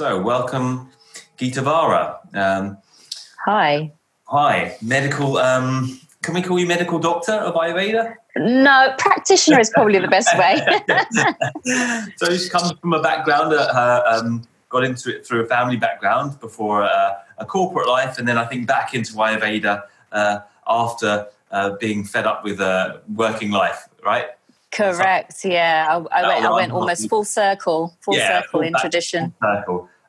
So welcome, Geeta Vara. Hi. Medical, can we call you medical doctor of Ayurveda? No, practitioner is probably the best way. So she comes from a background that got into it through a family background before a corporate life, and then I think back into Ayurveda after being fed up with working life, right? Correct, yeah. I went almost full circle in tradition.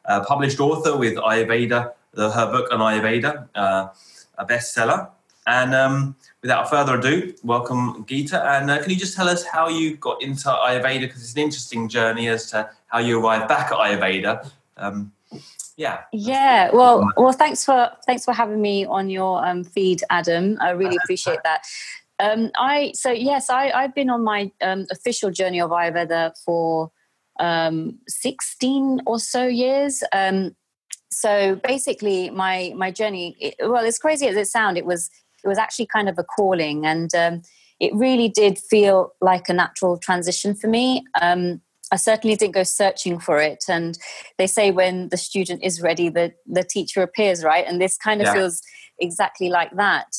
Published author with Ayurveda, her book on Ayurveda, a bestseller. And without further ado, welcome Geeta. And can you just tell us how you got into Ayurveda? Because it's an interesting journey as to how you arrived back at Ayurveda. Well, thanks for having me on your feed, Adam. I really appreciate that. I've been on my official journey of Ayurveda for 16 or so years. So basically, my journey, as crazy as it sounds, it was actually kind of a calling, and it really did feel like a natural transition for me. I certainly didn't go searching for it, and they say when the student is ready, the teacher appears, right? And this kind of feels exactly like that.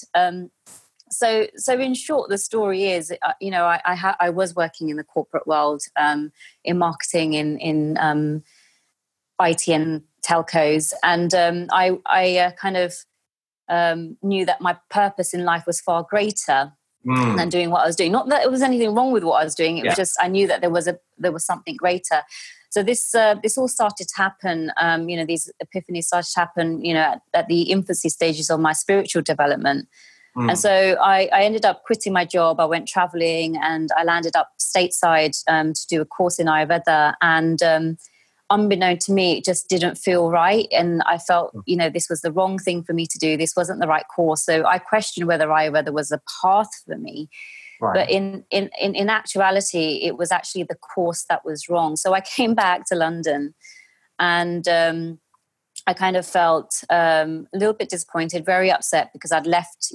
So in short, the story is, I was working in the corporate world, in marketing, in IT and telcos, and I knew that my purpose in life was far greater than doing what I was doing. Not that it was anything wrong with what I was doing. It was just I knew that there was something greater. So this all started to happen. These epiphanies started to happen, at the infancy stages of my spiritual development. And so I ended up quitting my job. I went traveling, and I landed up stateside to do a course in Ayurveda. And unbeknown to me, it just didn't feel right. And I felt, this was the wrong thing for me to do. This wasn't the right course. So I questioned whether Ayurveda was a path for me. Right. But in actuality, it was actually the course that was wrong. So I came back to London, and I kind of felt a little bit disappointed, very upset, because I'd left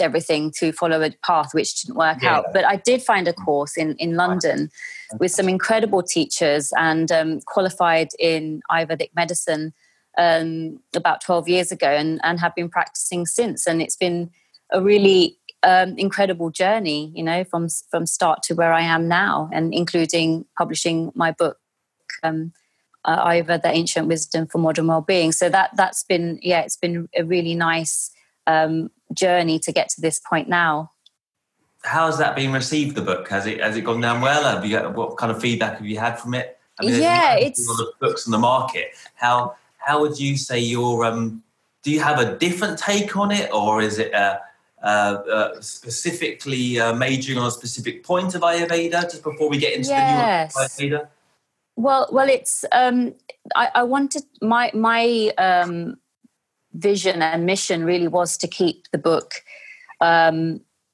everything to follow a path which didn't work out. But I did find a course in London with some incredible teachers, and qualified in Ayurvedic medicine about 12 years ago, and have been practicing since. And it's been a really incredible journey, from start to where I am now, and including publishing my book, Ayurveda, the Ancient Wisdom for Modern Wellbeing. So that's been, it's been a really nice journey to get to this point now. How's that been received, the book? Has it gone down well? What kind of feedback have you had from it? I mean, it's a lot of books on the market. How would you say your do you have a different take on it, or is it specifically majoring on a specific point of Ayurveda? Just before we get into the nuance of Ayurveda. Well, it's I wanted my vision and mission really was to keep the book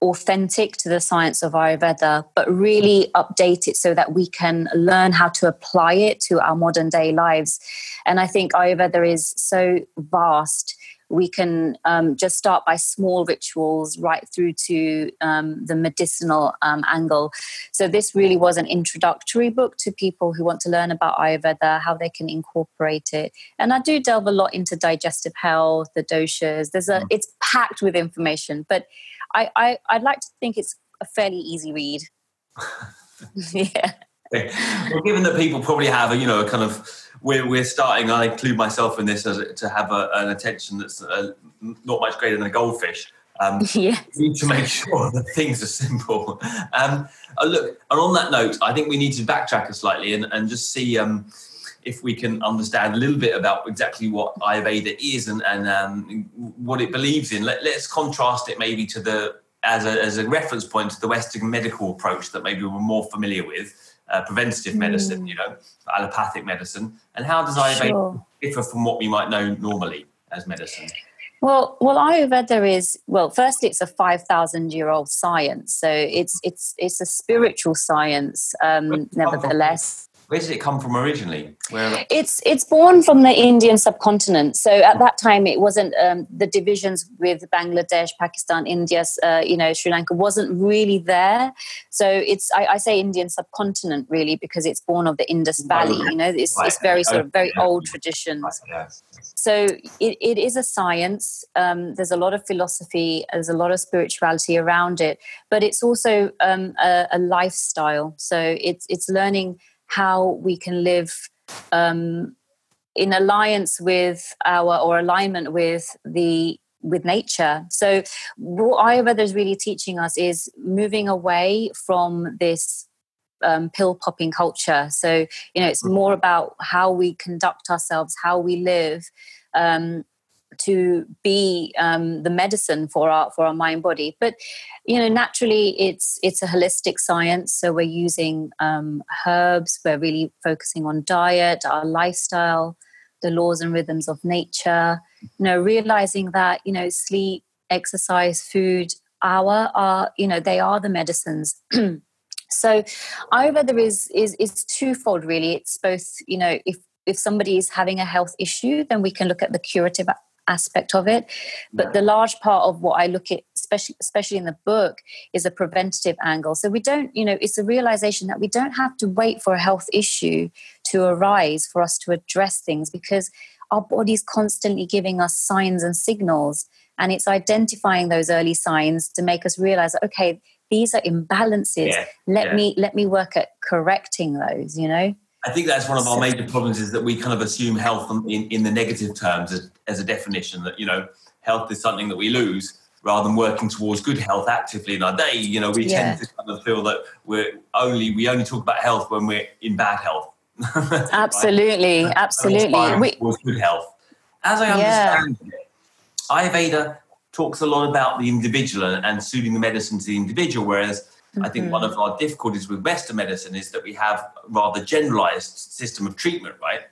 authentic to the science of Ayurveda, but really update it so that we can learn how to apply it to our modern day lives. And I think Ayurveda is so vast. We can just start by small rituals right through to the medicinal angle. So this really was an introductory book to people who want to learn about Ayurveda, how they can incorporate it. And I do delve a lot into digestive health, the doshas. It's packed with information, but I'd like to think it's a fairly easy read. Yeah. Well, given that people probably have a kind of... We're starting, I include myself in this, to have an attention that's not much greater than a goldfish. We need to make sure that things are simple. And on that note, I think we need to backtrack slightly and just see if we can understand a little bit about exactly what Ayurveda is and what it believes in. Let's contrast it maybe to as a reference point to the Western medical approach that maybe we're more familiar with. Preventative medicine, allopathic medicine, and how does Ayurveda differ from what we might know normally as medicine? Well, Ayurveda is firstly, it's a 5,000-year-old science, so it's a spiritual science. Nevertheless, Where did it come from originally? It's born from the Indian subcontinent. So at that time, it wasn't the divisions with Bangladesh, Pakistan, India, Sri Lanka wasn't really there. So it's I say Indian subcontinent really because it's born of the Indus Valley. You know, it's very sort of very old traditions. So it is a science. There's a lot of philosophy. There's a lot of spirituality around it, but it's also a lifestyle. So it's learning how we can live in alliance with alignment with nature. So what Ayurveda is really teaching us is moving away from this pill popping culture. So, you know, it's more about how we conduct ourselves, how we live, to be the medicine for our mind body. But you know, naturally, it's a holistic science. So we're using herbs. We're really focusing on diet, our lifestyle, the laws and rhythms of nature. You know, realizing that you know sleep, exercise, food, they are the medicines. So Ayurveda is twofold really. It's both, you know, if somebody is having a health issue, then we can look at the curative aspect of it, but the large part of what I look at, especially in the book, is a preventative angle. So we don't, you know, it's a realization that we don't have to wait for a health issue to arise for us to address things, because our body's constantly giving us signs and signals, and it's identifying those early signs to make us realize, okay, these are imbalances. Let me work at correcting those, you know. I think that's one of our major problems, is that we kind of assume health in the negative terms as a definition, that, you know, health is something that we lose rather than working towards good health actively in our day. You know, we tend to kind of feel that we only talk about health when we're in bad health. Absolutely, right? Absolutely. Towards good health. As I understand it, Ayurveda talks a lot about the individual and suiting the medicine to the individual, whereas I think one of our difficulties with Western medicine is that we have rather generalized system of treatment, right?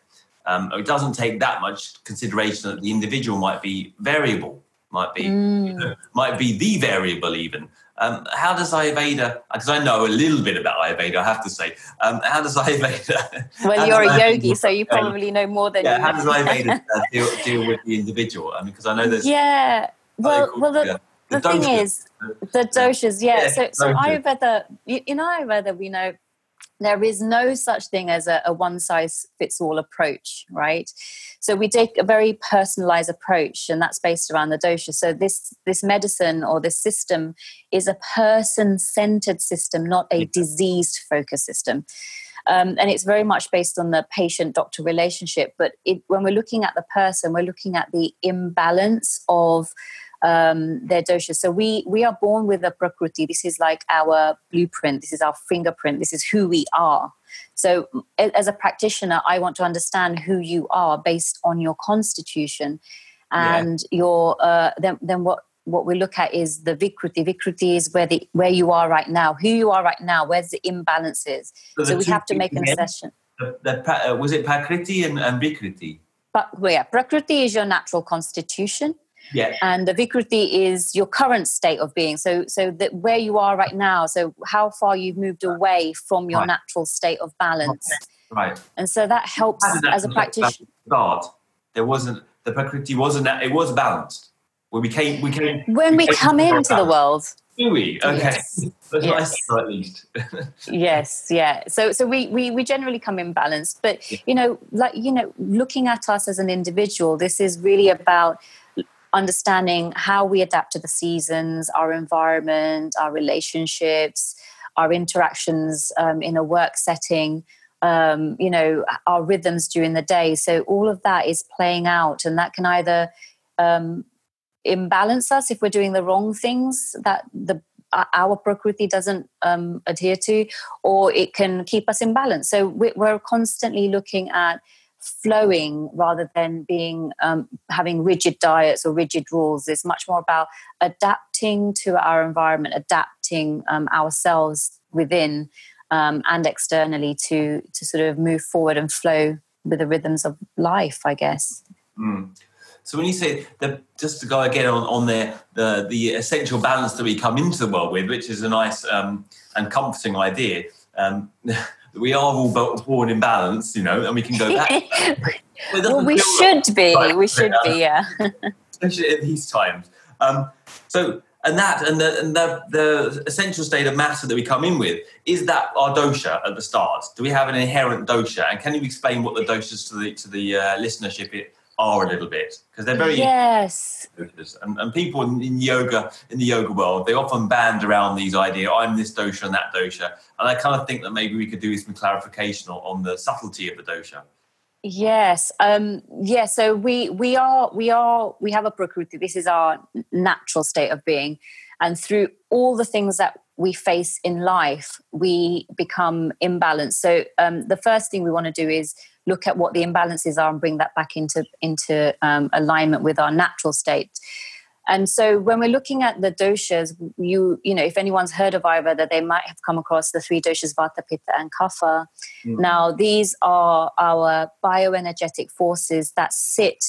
It doesn't take that much consideration that the individual might be variable, might be the variable even. How does Ayurveda, because I know a little bit about Ayurveda, I have to say, how does Ayurveda... Well, you're a yogi, so you probably know more than you know. How does Ayurveda deal with the individual? I mean, because I know there's... Yeah, The thing is, the doshas, so Ayurveda, in Ayurveda, we know there is no such thing as a one-size-fits-all approach, right? So we take a very personalized approach, and that's based around the dosha. So this medicine or this system is a person-centered system, not a disease-focused system. And it's very much based on the patient-doctor relationship. But when we're looking at the person, we're looking at the imbalance of their dosha. So we are born with a prakriti. This is like our blueprint. This is our fingerprint. This is who we are. So as a practitioner, I want to understand who you are based on your constitution, and your then what we look at is the vikruti. Vikruti is where you are right now, who you are right now, where's the imbalances. So we have to make an assessment. Was it prakriti and vikriti? Prakriti is your natural constitution. Yeah. And the vikruti is your current state of being. So that where you are right now, so how far you've moved away from your natural state of balance. Right. And so that helps as a practitioner. There wasn't, the prakriti wasn't, it was balanced. When we come into the world. Do we? Okay. Yes. That's nice, at least. Yes, yeah. So we generally come in balance. But, you know, looking at us as an individual, this is really about understanding how we adapt to the seasons, our environment, our relationships, our interactions in a work setting, you know, our rhythms during the day. So all of that is playing out, and that can either imbalance us if we're doing the wrong things that our prakriti doesn't adhere to, or it can keep us in balance. So we're constantly looking at flowing rather than being having rigid diets or rigid rules. It's much more about adapting to our environment, adapting ourselves within and externally to sort of move forward and flow with the rhythms of life, I guess. So when you say just to go again on the essential balance that we come into the world with, which is a nice and comforting idea. we are all born in balance, you know, and we can go back. Well, we should be. We should be, yeah. Especially in these times. So the essential state of matter that we come in with, is that our dosha at the start? Do we have an inherent dosha? And can you explain what the doshas to the listenership are a little bit? Because they're very... Yes. And people in the yoga world, they often band around these ideas, I'm this dosha and that dosha. And I kind of think that maybe we could do some clarification on the subtlety of the dosha. Yes. So we have a prakriti. This is our natural state of being. And through all the things that we face in life, we become imbalanced. So the first thing we want to do is look at what the imbalances are and bring that back into alignment with our natural state. And so when we're looking at the doshas, you know, if anyone's heard of Ayurveda, they might have come across the three doshas, Vata, Pitta and Kapha. Mm. Now, these are our bioenergetic forces that sit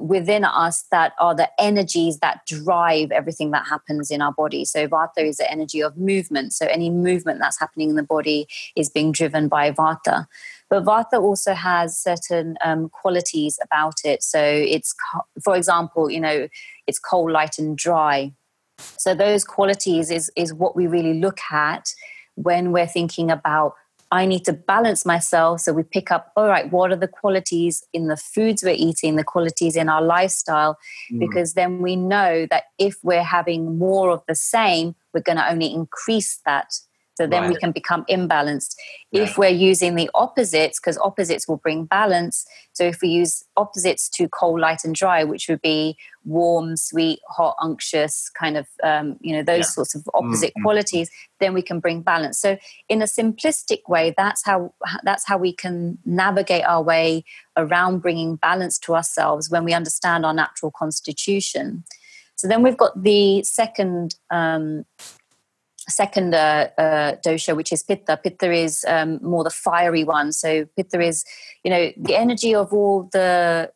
within us, that are the energies that drive everything that happens in our body. So Vata is the energy of movement. So any movement that's happening in the body is being driven by Vata. But Vata also has certain qualities about it. So it's, for example, you know, it's cold, light and dry. So those qualities is what we really look at when we're thinking about, I need to balance myself. So we pick up, all right, what are the qualities in the foods we're eating, the qualities in our lifestyle, because then we know that if we're having more of the same, we're going to only increase that. So then we can become imbalanced. Yeah. If we're using the opposites, because opposites will bring balance. So if we use opposites to cold, light and dry, which would be warm, sweet, hot, unctuous, kind of, those sorts of opposite qualities, then we can bring balance. So in a simplistic way, that's how we can navigate our way around bringing balance to ourselves when we understand our natural constitution. So then we've got the second dosha, which is Pitta. Pitta is more the fiery one. So Pitta is, you know, the energy of all the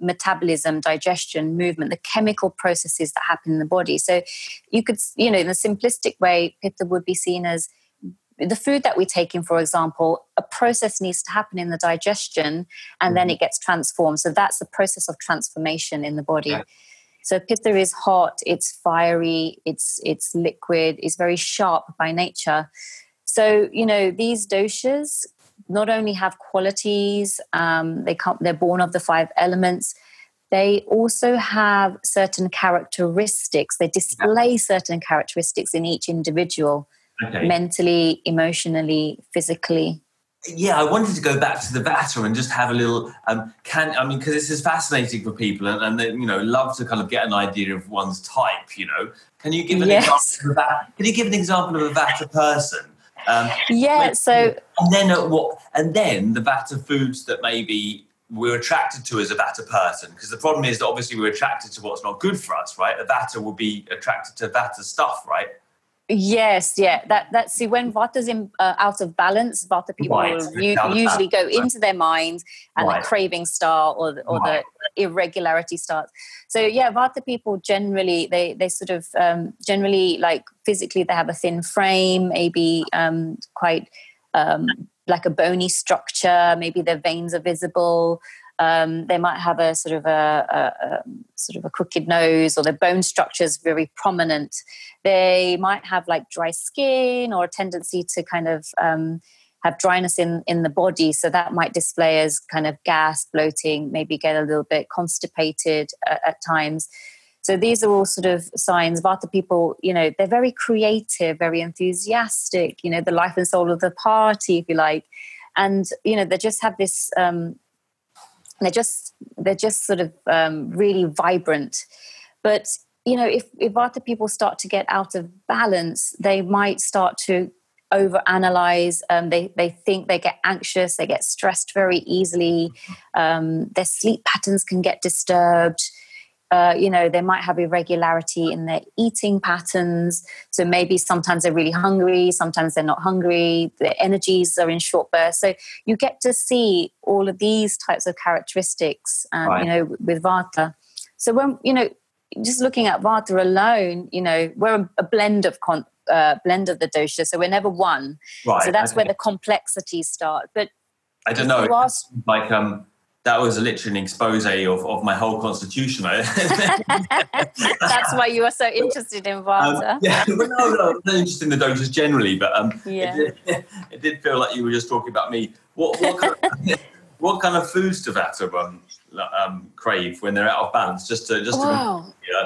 metabolism, digestion, movement, the chemical processes that happen in the body. So you could, you know, in a simplistic way, Pitta would be seen as the food that we take in, for example. A process needs to happen in the digestion and then it gets transformed. So that's the process of transformation in the body. Yeah. So Pitta is hot, it's fiery, it's liquid, it's very sharp by nature. So, you know, these doshas not only have qualities, they're born of the five elements, they also have certain characteristics. They display certain characteristics in each individual, mentally, emotionally, physically. Yeah, I wanted to go back to the Vata and just have a little, because this is fascinating for people and they, you know, love to kind of get an idea of one's type, you know. Can you give an example of that? Can you give an example of a Vata person? And then the Vata foods that maybe we're attracted to as a Vata person, because the problem is that obviously we're attracted to what's not good for us, right? A Vata will be attracted to Vata stuff, right? Yes, yeah. See, when Vata's out of balance, Vata people usually go into their mind and the craving starts or the irregularity starts. So yeah, Vata people generally, they sort of generally, like, physically they have a thin frame, maybe quite like a bony structure, maybe their veins are visible. They might have a sort of a crooked nose, or their bone structure is very prominent. They might have like dry skin or a tendency to kind of have dryness in the body. So that might display as kind of gas, bloating, maybe get a little bit constipated at times. So these are all sort of signs. Vata people, you know, they're very creative, very enthusiastic, you know, the life and soul of the party, if you like. And, you know, they just have this... They're just sort of really vibrant. But, you know, if Vata people start to get out of balance, they might start to overanalyze. They think they get anxious, they get stressed very easily. Their sleep patterns can get disturbed. You know, they might have irregularity in their eating patterns. So maybe sometimes they're really hungry, sometimes they're not hungry. Their energies are in short bursts. So you get to see all of these types of characteristics, you know, with Vata. So when, you know, just looking at Vata alone, you know, we're a blend of the dosha, so we're never one. Right. So that's where the complexities start. But I don't know. That was literally an exposé of my whole constitution. That's why you are so interested in Vata. No, I'm not interested in the doshas generally, but it did feel like you were just talking about me. What kind of foods do Vata crave when they're out of balance? Just to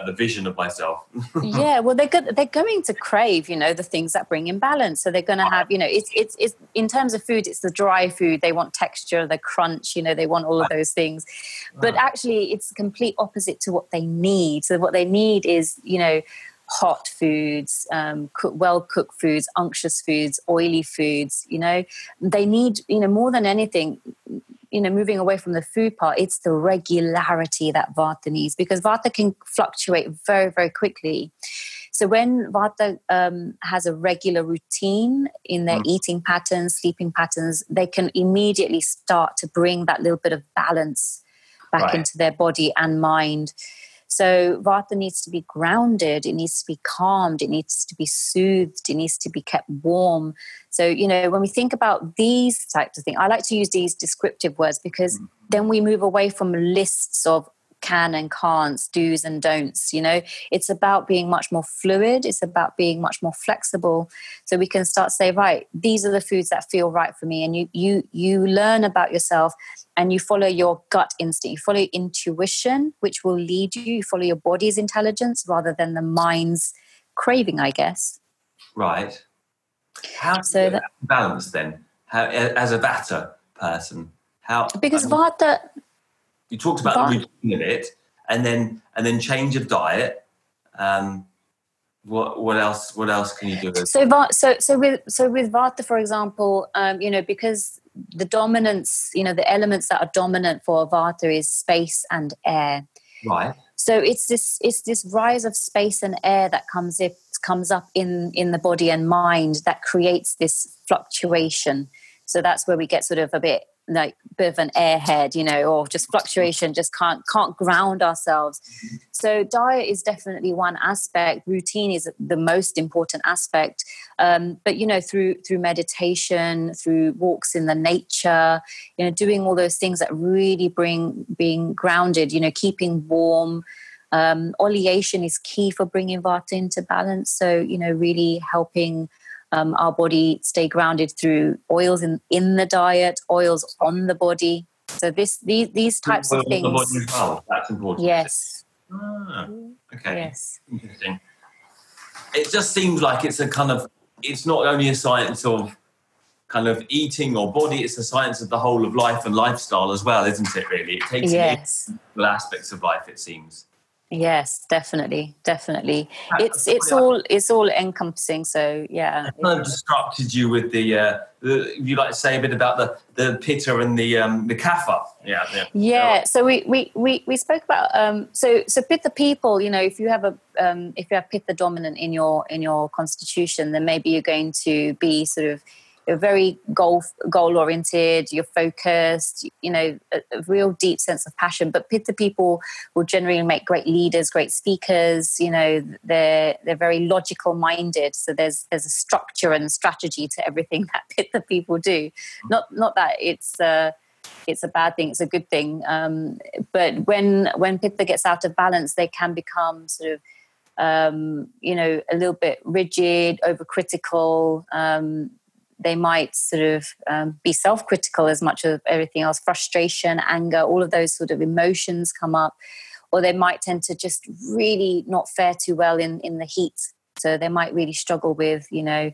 the vision of myself. Yeah, well, they're going to crave, you know, the things that bring imbalance. So they're going to have, you know, it's in terms of food, it's the dry food. They want texture, the crunch, you know, they want all of those things. But actually, it's the complete opposite to what they need. So what they need is, you know, hot foods, well-cooked foods, unctuous foods, oily foods. You know, they need, you know, more than anything, you know, moving away from the food part, it's the regularity that Vata needs, because Vata can fluctuate very, very quickly. So when Vata has a regular routine in their eating patterns, sleeping patterns, they can immediately start to bring that little bit of balance back into their body and mind. So Vata needs to be grounded, it needs to be calmed, it needs to be soothed, it needs to be kept warm. So, you know, when we think about these types of things, I like to use these descriptive words, because then we move away from lists of can and can'ts, do's and don'ts, you know. It's about being much more fluid, it's about being much more flexible. So we can start to say, right, these are the foods that feel right for me. And you learn about yourself, and you follow your gut instinct, you follow intuition, which will lead you, you follow your body's intelligence rather than the mind's craving, I guess. Right. How so that balance then? How, as a Vata person, how? Because Vata... You talked about the routine of it, and then change of diet. What else can you do? So with Vata, for example, you know, because the dominance, you know, the elements that are dominant for Vata is space and air. Right. So it's this rise of space and air that comes up in the body and mind that creates this fluctuation. So that's where we get sort of a bit. Like a bit of an airhead, you know, or just fluctuation, just can't ground ourselves. So diet is definitely one aspect. Routine is the most important aspect. But, you know, through meditation, through walks in the nature, you know, doing all those things that really bring being grounded, you know, keeping warm. Oleation is key for bringing Vata into balance. So, you know, really helping our body stay grounded through oils in the diet, oils on the body. So these types of things. Oils on the body as well. That's important. Yes. Ah, okay. Yes. Interesting. It just seems like it's a kind of. It's not only a science of kind of eating or body. It's a science of the whole of life and lifestyle as well, isn't it? Really, it takes all aspects of life. It seems. Yes, definitely. It's all encompassing. So yeah. I kind of distracted you with the you like to say a bit about the Pitta and the Kapha. Yeah. Yeah. So we spoke about so Pitta people. You know, if you have a Pitta dominant in your constitution, then maybe you're going to be sort of. You're very goal-oriented, you're focused, you know, a real deep sense of passion. But Pitta people will generally make great leaders, great speakers, you know, they're very logical-minded. So there's a structure and strategy to everything that Pitta people do. Not that it's a bad thing, it's a good thing. But when Pitta gets out of balance, they can become sort of, you know, a little bit rigid, overcritical, they might sort of be self-critical as much as everything else. Frustration, anger, all of those sort of emotions come up. Or they might tend to just really not fare too well in the heat. So they might really struggle with, you know,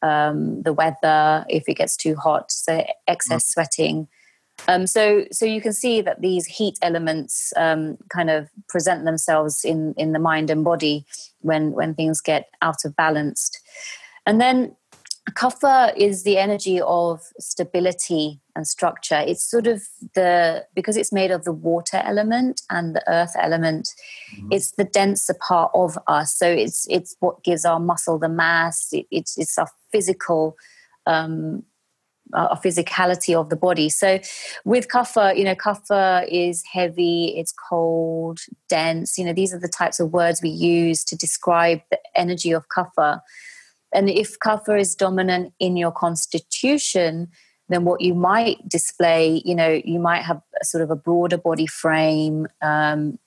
the weather if it gets too hot. So excess sweating. So you can see that these heat elements kind of present themselves in the mind and body when things get out of balance. And then... Kapha is the energy of stability and structure. It's sort of because it's made of the water element and the earth element, it's the denser part of us. So it's what gives our muscle the mass. It's our physical physicality of the body. So with kapha, kapha is heavy, it's cold, dense. These are the types of words we use to describe the energy of kapha. And if kapha is dominant in your constitution, then what you might display, you might have a sort of a broader body frame.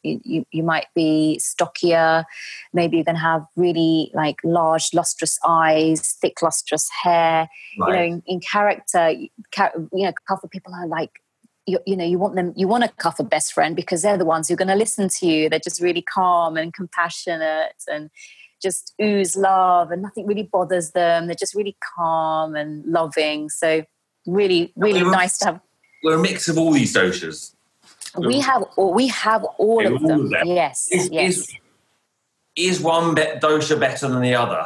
You might be stockier. Maybe you can have really large, lustrous eyes, thick, lustrous hair. Right. In character, kapha people are you want a kapha best friend because they're the ones who are going to listen to you. They're just really calm and compassionate and just ooze love, and nothing really bothers them. They're just really calm and loving. So really nice to have. We're a mix of all these doshas. We have all of them. Yes. Is one dosha better than the other?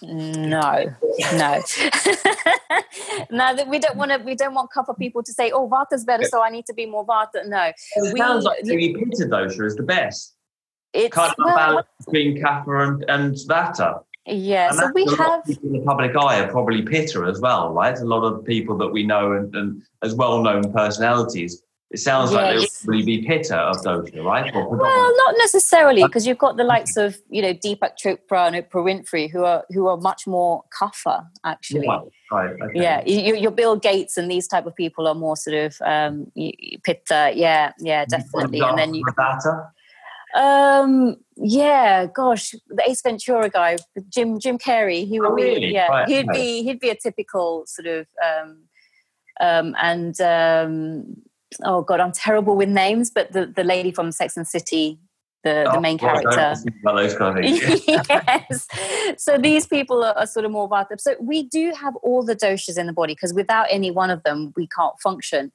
No. No, we don't want kapha people to say, oh, Vata's better, so I need to be more Vata. No. It sounds like the Pitta dosha is the best. It's kind of balance between kapha and Vata. Yeah, and so we have people in the public eye are probably Pitta as well, right? A lot of people that we know and as well-known personalities. It sounds like they'll probably be Pitta of dosha, right? Well, not necessarily, because you've got the likes of Deepak Chopra and Oprah Winfrey, who are much more kapha actually. Wow. Right. Okay. Yeah, your Bill Gates and these type of people are more sort of Pitta. Yeah, definitely. And then you. Vata? The Ace Ventura guy, Jim Carrey, he'd be a typical sort of, I'm terrible with names, but the lady from Sex and the City, the main character. About those kind of things. Yes. So these people are sort of more Vata. So we do have all the doshas in the body, because without any one of them, we can't function.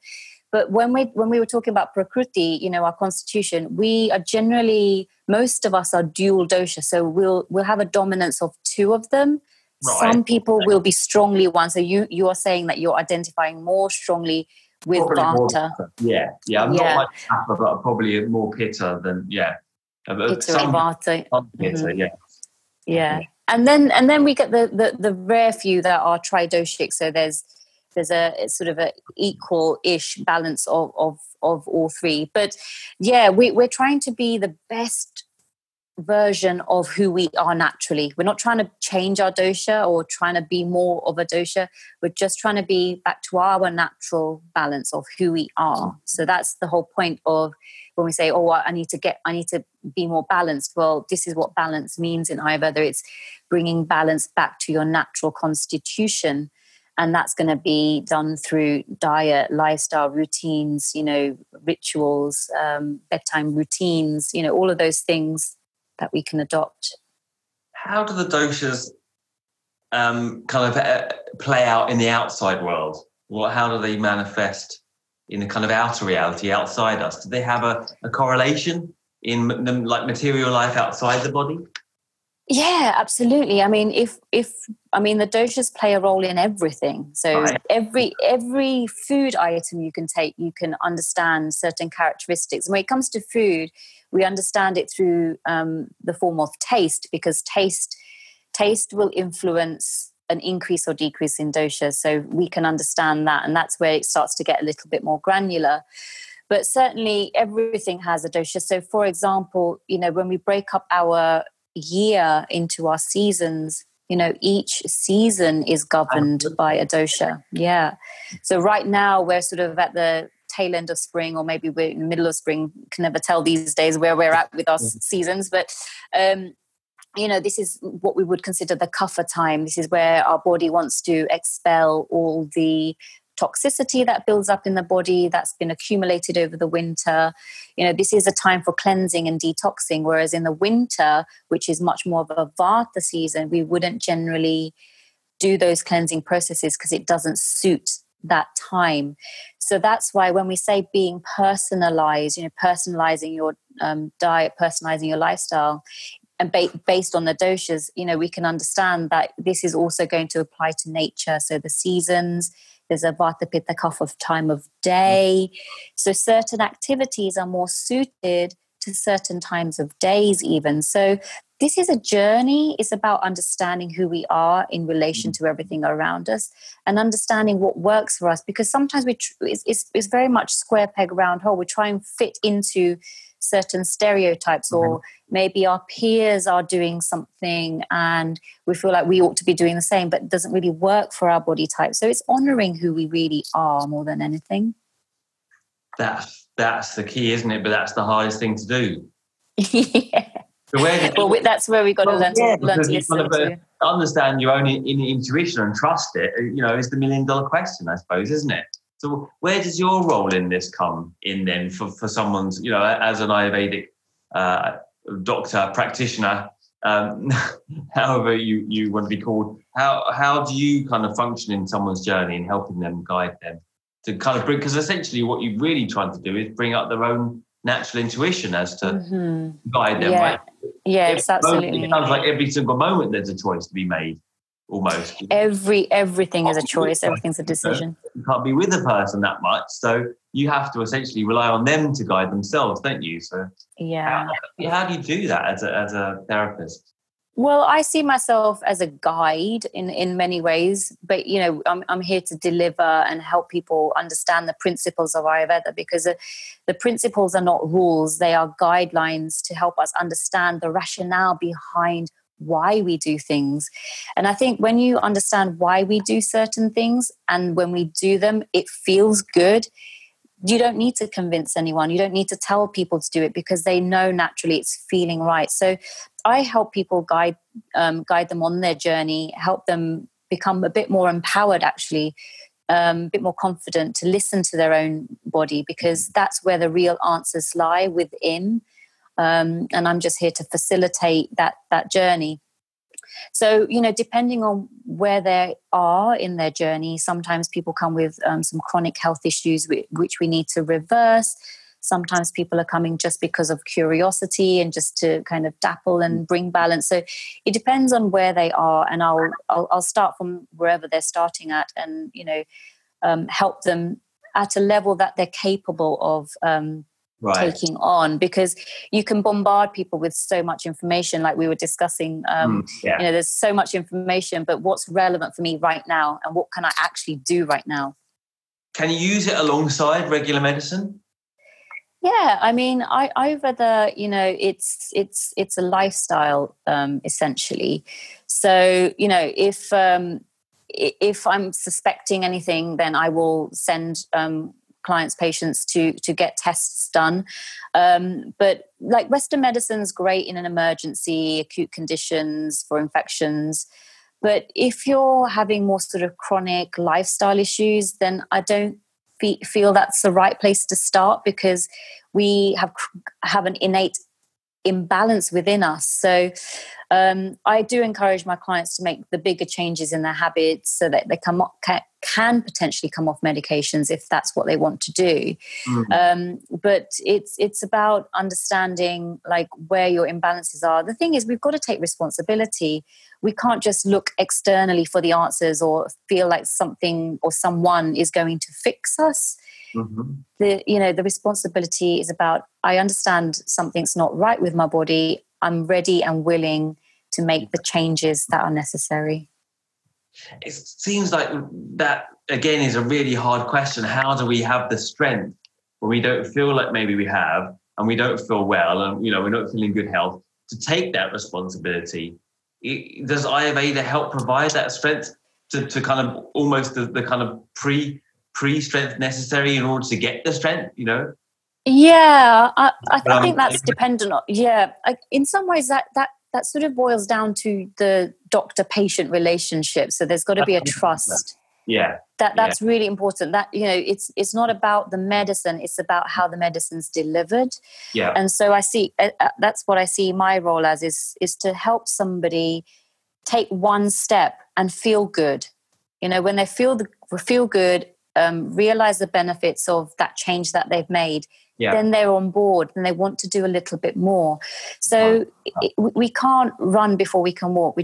But when we were talking about prakriti, our constitution, we are generally, most of us are dual dosha. So we'll have a dominance of two of them. Right. Some people will be strongly one. So you are saying that you're identifying more strongly with Vata. Yeah. I'm not like Kapha, but I'm probably more Pitta than Pitta and Vata. Mm-hmm. Yeah. And then we get the rare few that are tridoshic. So there's a sort of an equal-ish balance of all three. But we're trying to be the best version of who we are naturally. We're not trying to change our dosha or trying to be more of a dosha. We're just trying to be back to our natural balance of who we are. So that's the whole point of when we say, I need to be more balanced. Well, this is what balance means in Ayurveda. It's bringing balance back to your natural constitution. And that's going to be done through diet, lifestyle, routines, rituals, bedtime routines, all of those things that we can adopt. How do the doshas play out in the outside world? Or how do they manifest in the kind of outer reality outside us? Do they have a correlation in material life outside the body? Yeah, absolutely. I mean, the doshas play a role in everything. So every food item you can take, you can understand certain characteristics. And when it comes to food, we understand it through the form of taste, because taste will influence an increase or decrease in doshas. So we can understand that, and that's where it starts to get a little bit more granular. But certainly everything has a dosha. So for example, when we break up our year into our seasons, each season is governed by a dosha. So right now we're sort of at the tail end of spring, or maybe we're in the middle of spring. Can never tell these days where we're at with our seasons, but this is what we would consider the kapha time. This is where our body wants to expel all the toxicity that builds up in the body that's been accumulated over the winter. This is a time for cleansing and detoxing, whereas in the winter, which is much more of a Vata season, we wouldn't generally do those cleansing processes because it doesn't suit that time. So that's why when we say being personalized, personalizing your diet, personalizing your lifestyle, and based on the doshas, we can understand that this is also going to apply to nature. So the seasons, there's a Vata, Pitta, Kapha time of day. So certain activities are more suited to certain times of days even. So this is a journey. It's about understanding who we are in relation to everything around us and understanding what works for us. Because sometimes it's very much square peg, round hole. We try and fit into certain stereotypes, or maybe our peers are doing something and we feel like we ought to be doing the same, but it doesn't really work for our body type. So it's honoring who we really are more than anything. That's the key, isn't it? But that's the hardest thing to do. Yeah. That's where we got to learn to listen to. Understand your own intuition and trust it, you know, is the $1 million question, I suppose, isn't it? So where does your role in this come in then for someone's, you know, as an Ayurvedic doctor, practitioner, however you want to be called, how do you kind of function in someone's journey and helping them, guide them to kind of bring, because essentially what you're really trying to do is bring up their own natural intuition as to guide them, right? Yeah, it's absolutely. It sounds like every single moment there's a choice to be made, almost. Everything is a choice. Everything's a decision. You can't be with a person that much, so you have to essentially rely on them to guide themselves, don't you? So yeah. How do you do that as a therapist? Well, I see myself as a guide in many ways, but, you know, I'm here to deliver and help people understand the principles of Ayurveda, because the principles are not rules. They are guidelines to help us understand the rationale behind why we do things. And I think when you understand why we do certain things and when we do them, it feels good. You don't need to convince anyone. You don't need to tell people to do it because they know naturally it's feeling right. So I help people guide them on their journey, help them become a bit more empowered, actually, a bit more confident to listen to their own body, because that's where the real answers lie within. And I'm just here to facilitate that journey. So, you know, depending on where they are in their journey, sometimes people come with some chronic health issues which we need to reverse. Sometimes people are coming just because of curiosity and just to kind of dapple and bring balance. So it depends on where they are, and I'll start from wherever they're starting at, and, you know, help them at a level that they're capable of taking on, because you can bombard people with so much information, like we were discussing. You know, there's so much information, but what's relevant for me right now, and what can I actually do right now? Can you use it alongside regular medicine? Yeah, I mean, Ayurveda, you know, it's a lifestyle, essentially. So, you know, if I'm suspecting anything, then I will send clients, patients to get tests done. But like Western medicine's great in an emergency, acute conditions for infections. But if you're having more sort of chronic lifestyle issues, then I don't feel that's the right place to start, because we have an innate imbalance within us. So I do encourage my clients to make the bigger changes in their habits so that they can potentially come off medications if that's what they want to do. But it's about understanding like where your imbalances are. The thing is, we've got to take responsibility. We can't just look externally for the answers or feel like something or someone is going to fix us. The responsibility is about, I understand something's not right with my body. I'm ready and willing to make the changes that are necessary. It seems like that, again, is a really hard question. How do we have the strength when we don't feel like maybe we have, and we don't feel well, and, you know, we're not feeling good health, to take that responsibility? Does Ayurveda help provide that strength to kind of almost the kind of pre-strength necessary in order to get the strength, you know? Yeah, I think that's dependent on, in some ways that sort of boils down to the doctor-patient relationship. So there's got to be a trust. Yeah. That's really important. That, you know, it's not about the medicine, it's about how the medicine's delivered. Yeah. And so I see, that's what I see my role as, is to help somebody take one step and feel good. You know, when they feel good, realize the benefits of that change that they've made, then they're on board and they want to do a little bit more. So we can't run before we can walk. We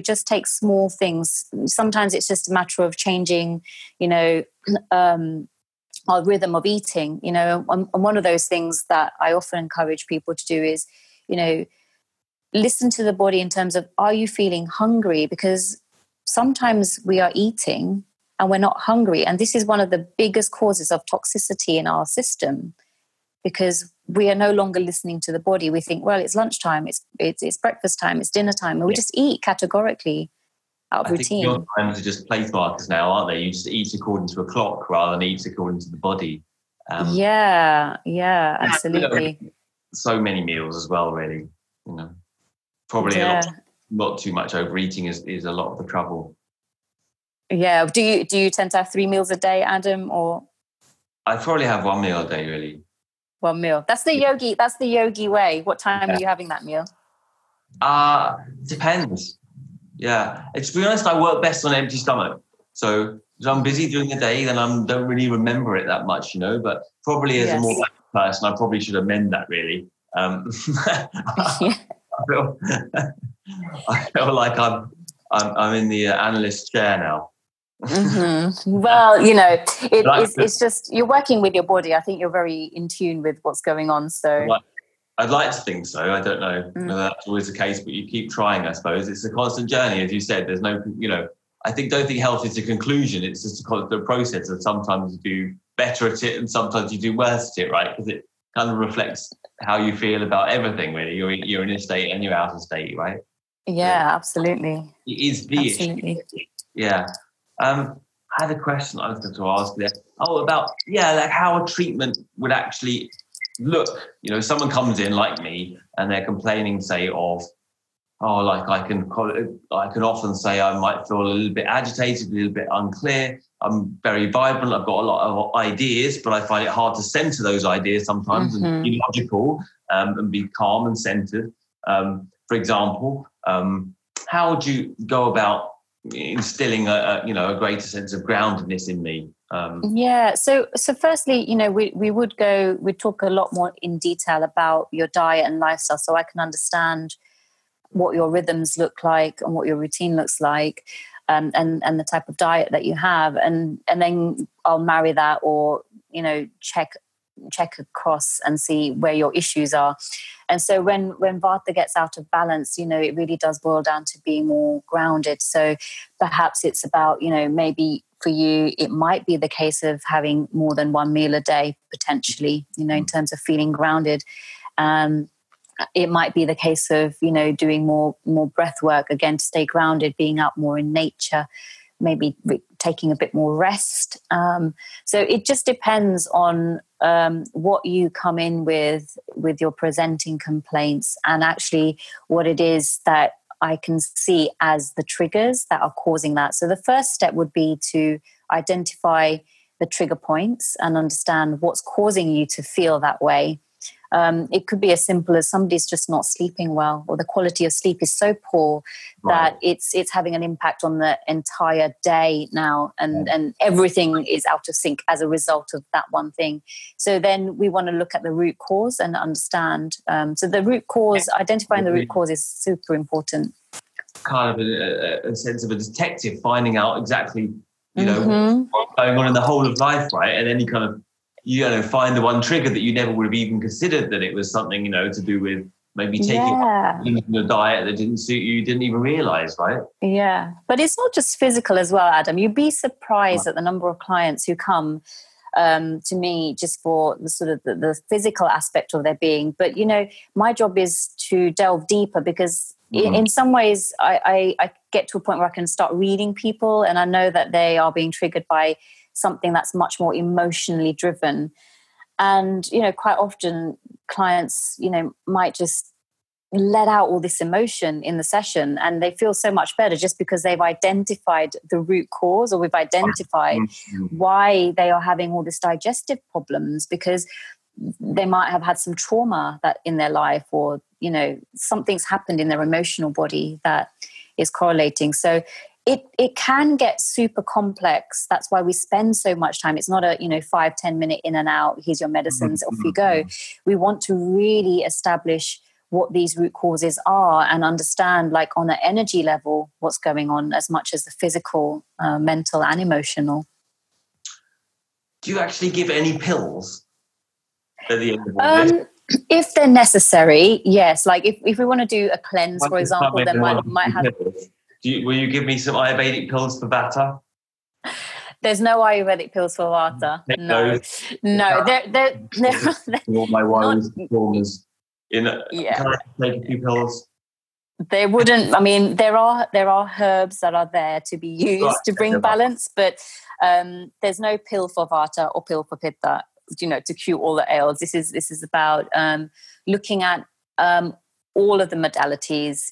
just take small things. Sometimes it's just a matter of changing, you know, our rhythm of eating, you know, and one of those things that I often encourage people to do is, you know, listen to the body in terms of, are you feeling hungry? Because sometimes we are eating and we're not hungry. And this is one of the biggest causes of toxicity in our system, because we are no longer listening to the body. We think, well, it's lunchtime, it's breakfast time, it's dinner time. And we just eat categorically out of routine. Your times are just place markers now, aren't they? You just eat according to a clock rather than eat according to the body. Yeah, absolutely. So many meals as well, really. You know, probably not too much overeating is a lot of the trouble. Yeah. Do you tend to have 3 meals a day, Adam, or? I probably have 1 meal a day, really. 1 meal. That's the yogi way. What time are you having that meal? Depends. Yeah. To be honest, I work best on an empty stomach. So if I'm busy during the day, then I don't really remember it that much, you know, but probably as a more person, I probably should amend that, really. I feel like I'm in the analyst chair now. Mm-hmm. Well, you know, it's just you're working with your body. I think you're very in tune with what's going on. So I'd like to think so. I don't know whether that's always the case, but you keep trying, I suppose. It's a constant journey, as you said. There's no, you know, I don't think health is a conclusion. It's just a constant process, and sometimes you do better at it and sometimes you do worse at it, right? Because it kind of reflects how you feel about everything, really. You're in a state and you're out of state, right? Yeah, absolutely. It is the issue. Yeah. I had a question I was going to ask there. Oh, about, like how a treatment would actually look. You know, someone comes in like me and they're complaining, say, of, I can often say I might feel a little bit agitated, a little bit unclear. I'm very vibrant. I've got a lot of ideas, but I find it hard to centre those ideas sometimes and be logical and be calm and centred. For example, how would you go about instilling a greater sense of groundedness in me? So firstly, you know, we'd talk a lot more in detail about your diet and lifestyle, so I can understand what your rhythms look like and what your routine looks like, and the type of diet that you have, and then I'll marry that, or you know, check across and see where your issues are. And so when Vata gets out of balance, you know, it really does boil down to being more grounded. So perhaps it's about, you know, maybe for you, it might be the case of having more than 1 meal a day, potentially, you know, in terms of feeling grounded. It might be the case of, you know, doing more breath work, again, to stay grounded, being out more in nature, maybe taking a bit more rest. So it just depends on what you come in with your presenting complaints, and actually what it is that I can see as the triggers that are causing that. So the first step would be to identify the trigger points and understand what's causing you to feel that way. It could be as simple as somebody's just not sleeping well, or the quality of sleep is so poor that it's having an impact on the entire day now, and everything is out of sync as a result of that one thing. So then we want to look at the root cause and understand. So the root cause, identifying the root cause, is super important. Kind of a sense of a detective finding out exactly, you know, what's going on in the whole of life, right? And then you kind of, you know, find the one trigger that you never would have even considered that it was something, you know, to do with maybe taking your diet that didn't suit you, didn't even realize, right? Yeah. But it's not just physical as well, Adam. You'd be surprised at the number of clients who come to me just for the sort of the physical aspect of their being. But, you know, my job is to delve deeper, because in some ways I get to a point where I can start reading people, and I know that they are being triggered by something that's much more emotionally driven. And, you know, quite often clients, you know, might just let out all this emotion in the session, and they feel so much better just because they've identified the root cause, or we've identified why they are having all this digestive problems, because they might have had some trauma that in their life, or, you know, something's happened in their emotional body that is correlating. So It can get super complex. That's why we spend so much time. It's not a, you know, 5-10 minute in and out, here's your medicines, off you go. We want to really establish what these root causes are and understand, like, on an energy level, what's going on, as much as the physical, mental and emotional. Do you actually give any pills at the end of all this? If they're necessary, yes. Like if we want to do a cleanse, for example, then might have... will you give me some Ayurvedic pills for Vata? There's no Ayurvedic pills for Vata. No. All my worries and traumas. Can I take a few pills? There wouldn't. I mean, there are herbs that are there to be used to bring balance, but there's no pill for Vata or pill for Pitta, to cure all the ails. This is about looking at all of the modalities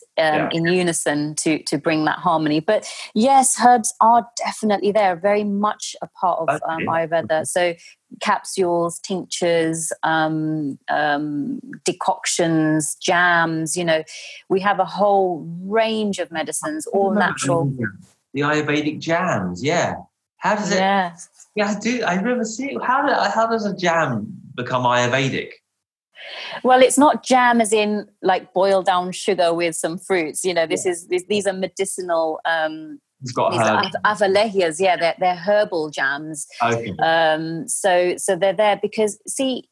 in unison to bring that harmony. But yes, herbs are definitely there, very much a part of Ayurveda. So capsules, tinctures, decoctions, jams, we have a whole range of medicines, all natural. The Ayurvedic jams, How does it? Yeah, I never see it. How does a jam become Ayurvedic? Well, it's not jam as in like boiled down sugar with some fruits. These are medicinal. These are avalehiyas. Yeah, they're herbal jams. Okay. So they're there because see,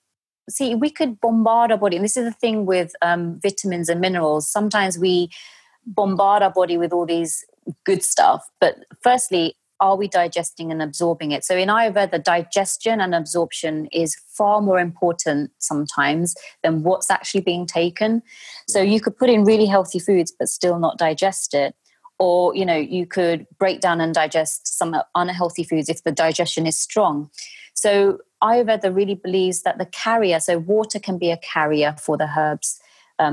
we could bombard our body, and this is the thing with vitamins and minerals. Sometimes we bombard our body with all these good stuff, but firstly, are we digesting and absorbing it? So in Ayurveda, digestion and absorption is far more important sometimes than what's actually being taken. So you could put in really healthy foods but still not digest it. Or, you could break down and digest some unhealthy foods if the digestion is strong. So Ayurveda really believes that the carrier, so water can be a carrier for the herbs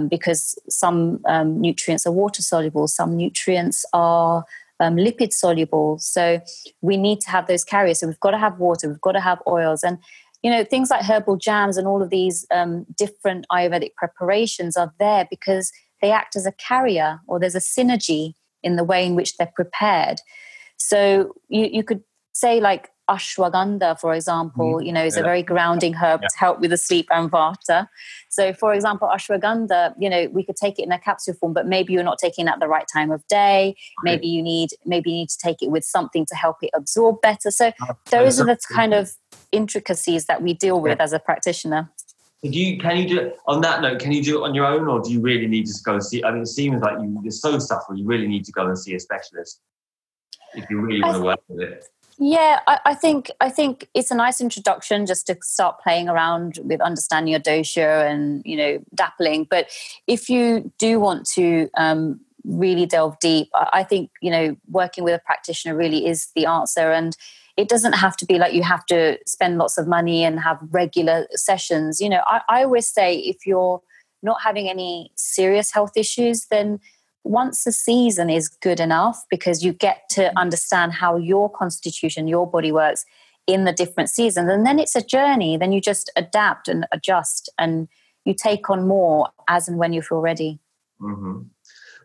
because some nutrients are water-soluble, some nutrients are... lipid soluble, so we need to have those carriers. So we've got to have water, we've got to have oils, and things like herbal jams and all of these different Ayurvedic preparations are there because they act as a carrier, or there's a synergy in the way in which they're prepared. So you could say like ashwagandha, for example, is a very grounding herb to help with the sleep and Vata. So for example, ashwagandha, we could take it in a capsule form, but maybe you're not taking it at the right time of day. Right. Maybe you need to take it with something to help it absorb better. So those are the kind of intricacies that we deal with as a practitioner. Can you do it on that note? Can you do it on your own, or do you really need to go see? I mean, it seems like you're so suffering, you really need to go and see a specialist if you really want to work with it. Yeah, I think it's a nice introduction just to start playing around with understanding your dosha and, dappling. But if you do want to really delve deep, I think, working with a practitioner really is the answer. And it doesn't have to be like you have to spend lots of money and have regular sessions. I always say if you're not having any serious health issues, then once a season is good enough, because you get to understand how your constitution, your body works in the different seasons. And then it's a journey. Then you just adapt and adjust, and you take on more as and when you feel ready. Mm-hmm.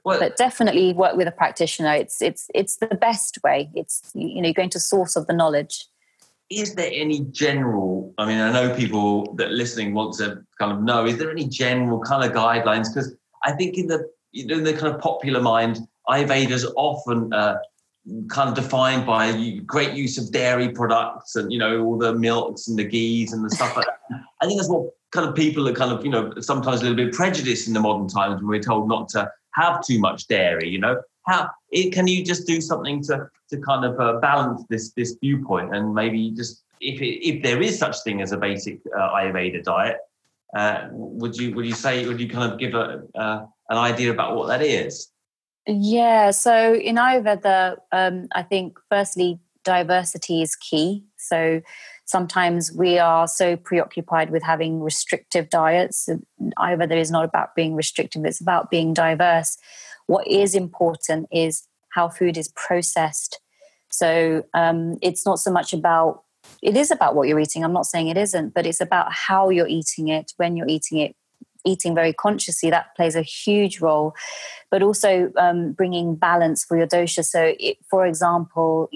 Well, but definitely work with a practitioner. It's the best way. It's, you're going to source of the knowledge. Is there any general, I mean, I know people that listening want to kind of know, is there any general kind of guidelines? Because I think in the kind of popular mind, Ayurveda is often kind of defined by great use of dairy products and, all the milks and the ghees and the stuff like that. I think that's what kind of people are kind of, sometimes a little bit prejudiced in the modern times when we're told not to have too much dairy, Can you just do something to kind of balance this viewpoint, and maybe just, if there is such thing as a basic Ayurveda diet, would you kind of give an idea about what that is? Yeah, so in Ayurveda, I think firstly, diversity is key. So sometimes we are so preoccupied with having restrictive diets. Ayurveda is not about being restrictive, it's about being diverse. What is important is how food is processed. So it's not so much about, it is about what you're eating, I'm not saying it isn't, but it's about how you're eating it, when you're eating it, eating very consciously, that plays a huge role, but also bringing balance for your dosha. So for example,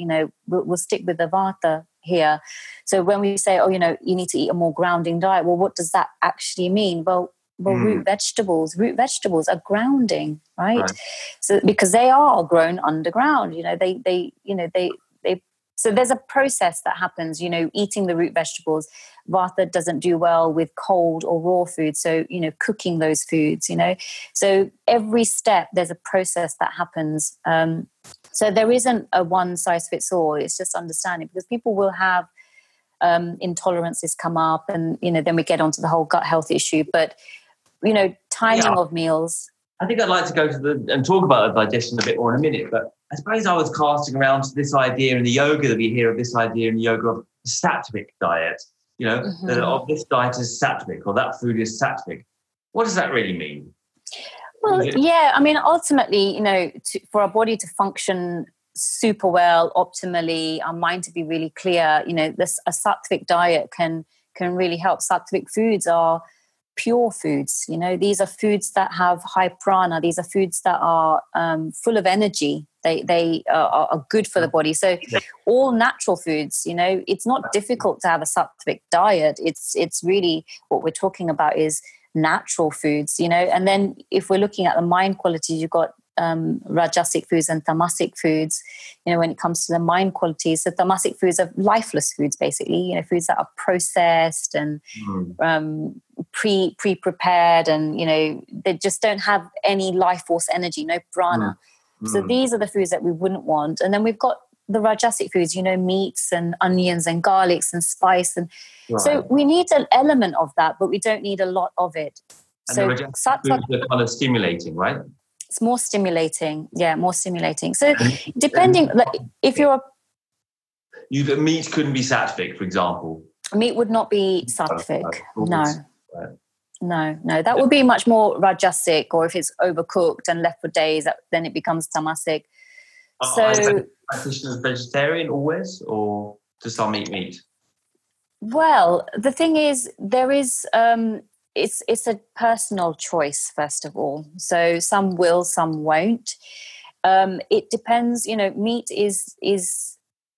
we'll stick with the Vata here. So when we say, you need to eat a more grounding diet, well, what does that actually mean? Well, root vegetables are grounding, right? So because they are grown underground, they So there's a process that happens, you know, eating the root vegetables. Vata doesn't do well with cold or raw food. So, you know, cooking those foods, you know. So every step, there's a process that happens. So there isn't a one size fits all. It's just understanding, because people will have intolerances come up, and, you know, then we get onto the whole gut health issue. But, you know, timing of meals. I think I'd like to go to and talk about the digestion a bit more in a minute, but I suppose I was casting around to this idea in the yoga that we hear of, this idea in yoga of the sattvic diet, you know, that this diet is sattvic or that food is sattvic. What does that really mean? Well, yeah, I mean, ultimately, you know, for our body to function super well, optimally, our mind to be really clear, you know, a sattvic diet can really help. Sattvic foods are pure foods, you know. These are foods that have high prana. These are foods that are full of energy. They are good for the body. So all natural foods, you know, it's not difficult to have a sattvic diet. It's really what we're talking about is natural foods, you know. And then if we're looking at the mind qualities, you've got rajasic foods and tamasic foods, you know, when it comes to the mind qualities. So tamasic foods are lifeless foods, basically, you know, foods that are processed and pre-prepared, and, you know, they just don't have any life force energy, no prana. So these are the foods that we wouldn't want. And then we've got the rajasic foods, you know, meats and onions and garlics and spice, and so we need an element of that, but we don't need a lot of it. And so the rajasic foods are kind of stimulating, right? It's more stimulating. Yeah, more stimulating. So depending, like, if you're... The meat couldn't be sattvic, for example. Meat would not be sattvic. No. That would be much more rajasic, or if it's overcooked and left for days, then it becomes tamasic. So... practitioners vegetarian always, or do some eat meat? Well, the thing is, there is... It's a personal choice, first of all. So some will, some won't. It depends, you know. Meat is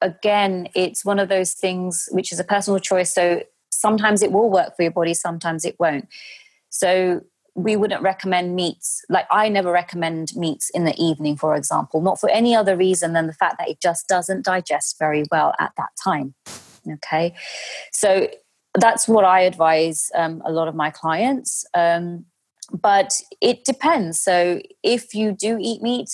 again, it's one of those things which is a personal choice. So sometimes it will work for your body, sometimes it won't. So we wouldn't recommend meats. Like, I never recommend meats in the evening, for example, not for any other reason than the fact that it just doesn't digest very well at that time. Okay. So that's what I advise a lot of my clients. But it depends. So if you do eat meat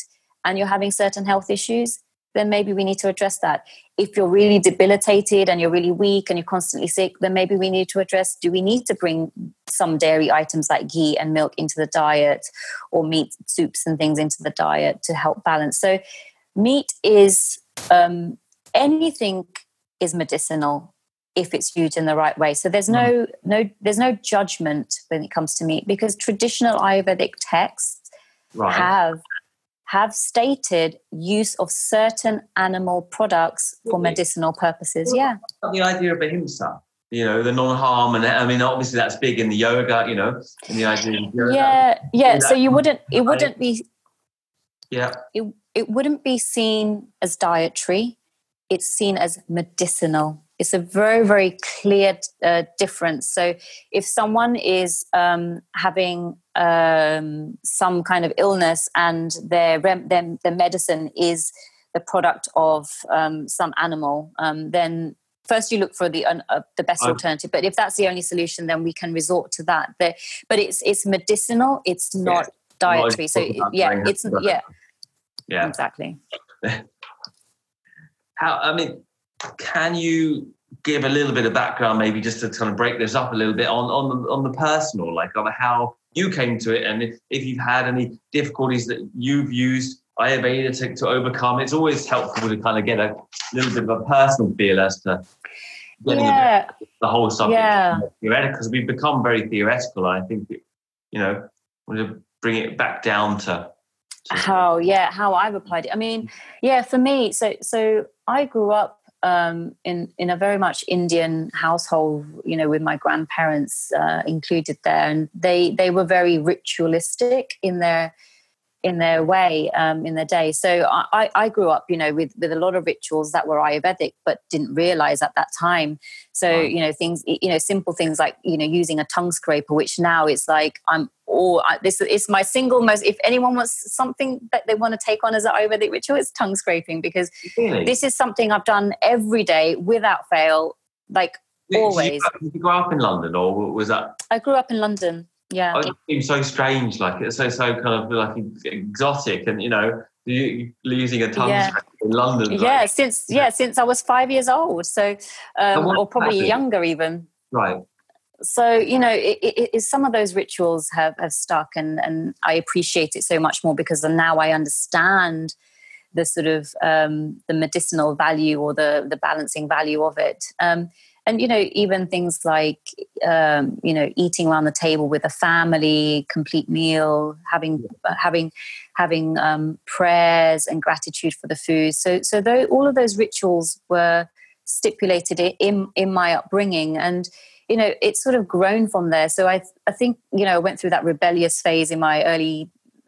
and you're having certain health issues, then maybe we need to address that. If you're really debilitated and you're really weak and you're constantly sick, then maybe we need to address, do we need to bring some dairy items like ghee and milk into the diet, or meat soups and things into the diet to help balance? So meat is, anything is medicinal if it's used in the right way. So there's no judgment when it comes to meat, because traditional Ayurvedic texts have stated use of certain animal products for medicinal purposes. The idea of ahimsa, you know, the non-harm, and I mean, obviously that's big in the yoga, you know, in the idea of yoga. So it wouldn't be seen as dietary. It's seen as medicinal. It's a very, very clear difference. So if someone is having some kind of illness and their medicine is the product of some animal, then first you look for the best alternative. But if that's the only solution, then we can resort to that. But it's medicinal. It's not dietary. Exactly. Can you give a little bit of background, maybe just to kind of break this up a little bit on the personal, like on how you came to it, and if you've had any difficulties that you've used Ayurveda to overcome? It's always helpful to kind of get a little bit of a personal feel as to the whole subject. Yeah. Theoretical, because we've become very theoretical. I think, you know, I want to bring it back down to how I've applied it. I mean, for me, so I grew up in a very much Indian household, you know, with my grandparents included there, and they were very ritualistic in their in their way, in their day. So I grew up, you know, with a lot of rituals that were Ayurvedic, but didn't realize at that time. So, wow. You know, things, you know, simple things like, you know, using a tongue scraper, which now it's like, this is my single most, if anyone wants something that they want to take on as an Ayurvedic ritual, it's tongue scraping, because really? This is something I've done every day without fail, like always. Did you grow up in London, or was that? I grew up in London. Yeah, oh, it seems so strange, like it's so kind of like exotic, and you know, using a tongue yeah. in London. Yeah, like, since I was 5 years old, so or probably younger even. Right. So you know, it some of those rituals have stuck, and I appreciate it so much more because now I understand the sort of the medicinal value or the balancing value of it. And, you know, even things like, you know, eating around the table with a family, complete meal, having prayers and gratitude for the food. So all of those rituals were stipulated in my upbringing, and, you know, it's sort of grown from there. So I think, you know, I went through that rebellious phase in my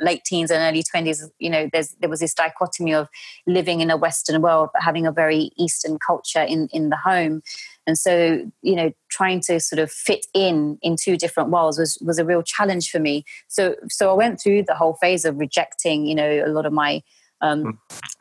late teens and early 20s. You know, there was this dichotomy of living in a Western world, but having a very Eastern culture in the home. And so, you know, trying to sort of fit in two different worlds was a real challenge for me. So I went through the whole phase of rejecting, you know, a lot of my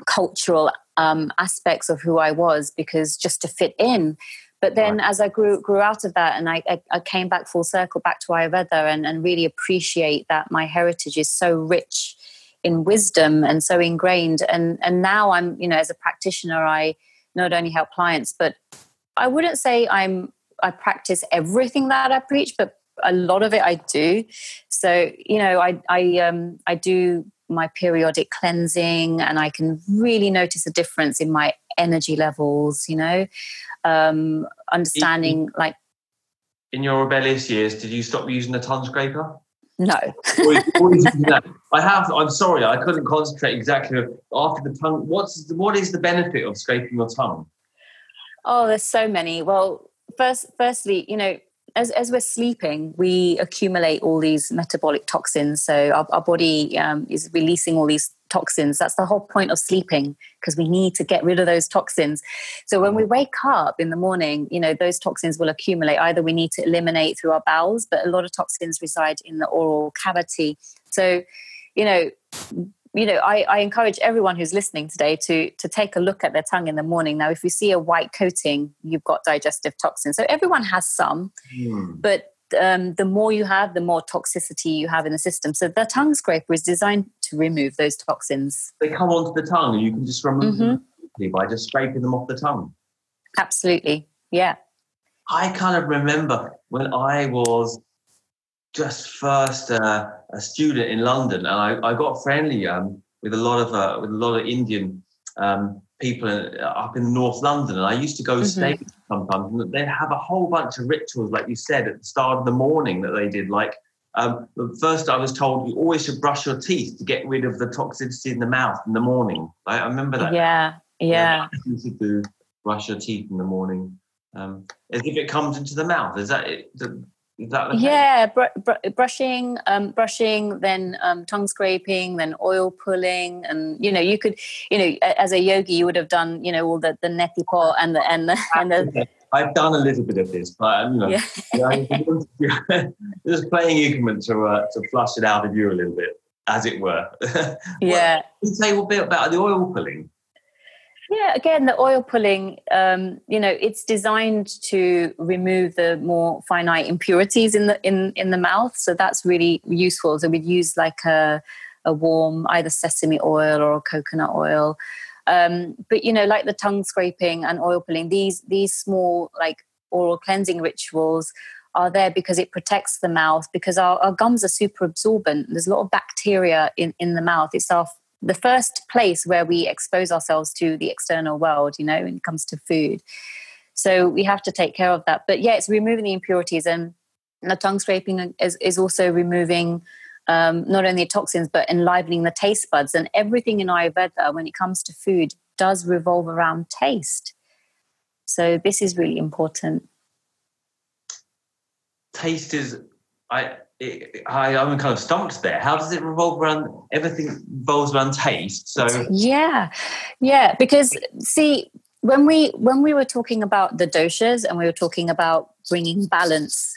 cultural aspects of who I was, because just to fit in. But then right. as I grew out of that, and I came back full circle back to Ayurveda and really appreciate that my heritage is so rich in wisdom and so ingrained. And now I'm, you know, as a practitioner, I not only help clients, but I wouldn't say I practice everything that I preach, but a lot of it I do. So, you know, I do my periodic cleansing, and I can really notice a difference in my energy levels, you know, understanding like. In your rebellious years, did you stop using the tongue scraper? No. I'm sorry, I couldn't concentrate exactly after the tongue. What is the benefit of scraping your tongue? Oh, there's so many. Well, firstly, you know, as we're sleeping, we accumulate all these metabolic toxins. So our body is releasing all these toxins. That's the whole point of sleeping, because we need to get rid of those toxins. So when we wake up in the morning, you know, those toxins will accumulate. Either we need to eliminate through our bowels, but a lot of toxins reside in the oral cavity. So, you know, I encourage everyone who's listening today to take a look at their tongue in the morning. Now, if you see a white coating, you've got digestive toxins. So everyone has some, but the more you have, the more toxicity you have in the system. So the tongue scraper is designed to remove those toxins. They come onto the tongue, and you can just remove them by just scraping them off the tongue. Absolutely, yeah. I kind of remember when I was just first a student in London, and I got friendly with a lot of Indian people up in North London, and I used to go stay with them sometimes, and they'd have a whole bunch of rituals, like you said, at the start of the morning that they did. Like first I was told you always should brush your teeth to get rid of the toxicity in the mouth in the morning. I remember that. Yeah. You should brush your teeth in the morning as if it comes into the mouth. Is that it? Yeah, brushing, then tongue scraping, then oil pulling, and you know, you could, you know, as a yogi, you would have done, you know, all the neti pot and the. I've done a little bit of this, but you know, just playing ignorant to flush it out of you a little bit, as it were. Yeah. You say a bit about the oil pulling. Yeah, again, the oil pulling, you know, it's designed to remove the more finite impurities in the mouth. So that's really useful. So we'd use like a warm, either sesame oil or coconut oil. But, you know, like the tongue scraping and oil pulling, these small like oral cleansing rituals are there because it protects the mouth, because our gums are super absorbent. There's a lot of bacteria in the mouth. It's the first place where we expose ourselves to the external world, you know, when it comes to food. So we have to take care of that. But yeah, it's removing the impurities, and the tongue scraping is also removing not only toxins, but enlivening the taste buds. And everything in Ayurveda, when it comes to food, does revolve around taste. So this is really important. Taste is, I I'm kind of stumped there. How does it revolve around, everything revolves around taste? So yeah, because see, when we were talking about the doshas and we were talking about bringing balance,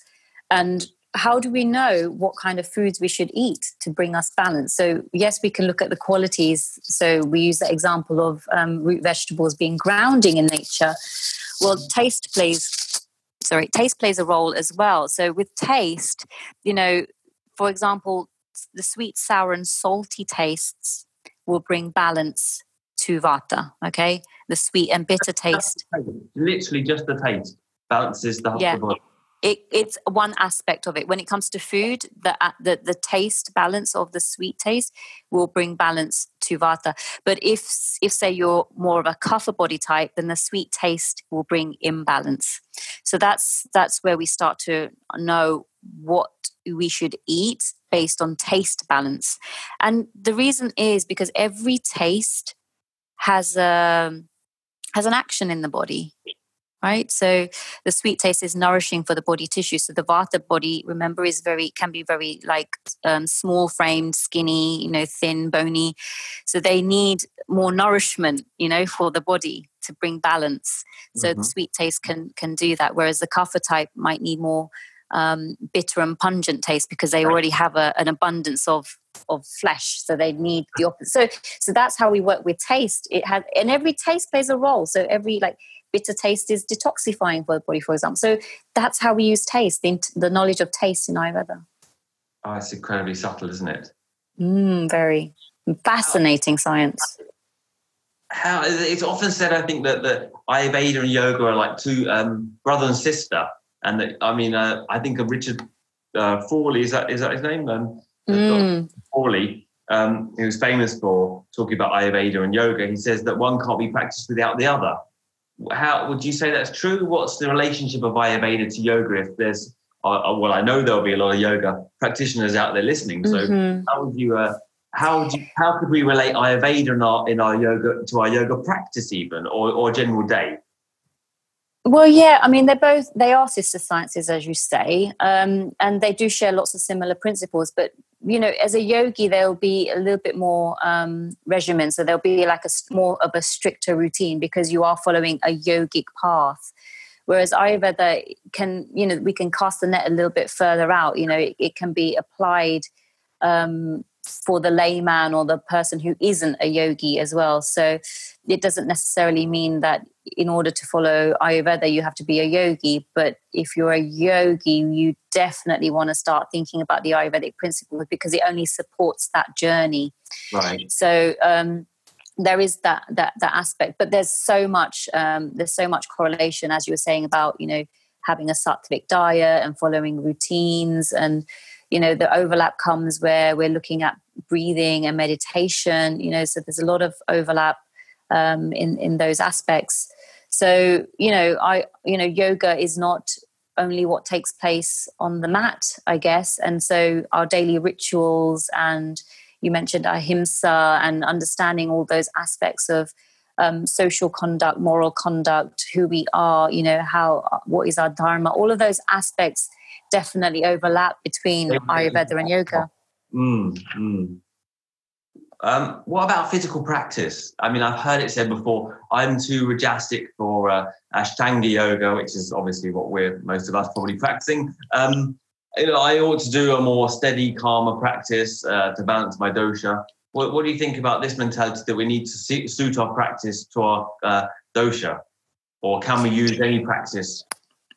and how do we know what kind of foods we should eat to bring us balance? So yes, we can look at the qualities. So we use the example of root vegetables being grounding in nature. Well, taste plays a role as well. So with taste, you know, for example, the sweet, sour and salty tastes will bring balance to Vata, okay? The sweet and bitter taste. Literally just the taste balances the whole body. It's one aspect of it. When it comes to food, the taste balance of the sweet taste will bring balance to Vata. But if say you're more of a Kapha body type, then the sweet taste will bring imbalance. So that's where we start to know what we should eat based on taste balance. And the reason is because every taste has an action in the body. Right, so the sweet taste is nourishing for the body tissue. So the Vata body, remember, can be very small framed, skinny, you know, thin, bony. So they need more nourishment, you know, for the body to bring balance. So the sweet taste can do that. Whereas the Kapha type might need more bitter and pungent taste because they already have an abundance of flesh, so they need the opposite. So that's how we work with taste. It has, and every taste plays a role. So every bitter taste is detoxifying for the body, for example. So that's how we use taste, the knowledge of taste in Ayurveda. Oh, it's incredibly subtle, isn't it? Very fascinating science. How it's often said, I think, that Ayurveda and yoga are like two brother and sister. And that, I mean, I think of Richard Forley, is that his name? Forley, who's famous for talking about Ayurveda and yoga. He says that one can't be practiced without the other. How would you say that's true? What's the relationship of Ayurveda to yoga? If there's, well, I know there'll be a lot of yoga practitioners out there listening. So, how could we relate Ayurveda in our yoga to our yoga practice, even or general day? Well, yeah, I mean, they are sister sciences, as you say, and they do share lots of similar principles. But you know, as a yogi, there'll be a little bit more regimen. So there'll be like a more of a stricter routine because you are following a yogic path. Whereas Ayurveda we can cast the net a little bit further out. You know, it can be applied for the layman or the person who isn't a yogi as well. So it doesn't necessarily mean that in order to follow Ayurveda, you have to be a yogi. But if you're a yogi, you definitely want to start thinking about the Ayurvedic principles because it only supports that journey. Right. So there is that aspect, but there's so much correlation, as you were saying, about, you know, having a sattvic diet and following routines. And you know, the overlap comes where we're looking at breathing and meditation, you know, so there's a lot of overlap in those aspects. So, you know, yoga is not only what takes place on the mat, I guess. And so our daily rituals, and you mentioned ahimsa and understanding all those aspects of social conduct, moral conduct, who we are, you know, what is our dharma, all of those aspects definitely overlap between Ayurveda and yoga. What about physical practice? I mean, I've heard it said before, I'm too rajasic for Ashtanga yoga, which is obviously what most of us probably practicing. You know, I ought to do a more steady, calmer practice to balance my dosha. What do you think about this mentality that we need to suit our practice to our dosha? Or can we use any practice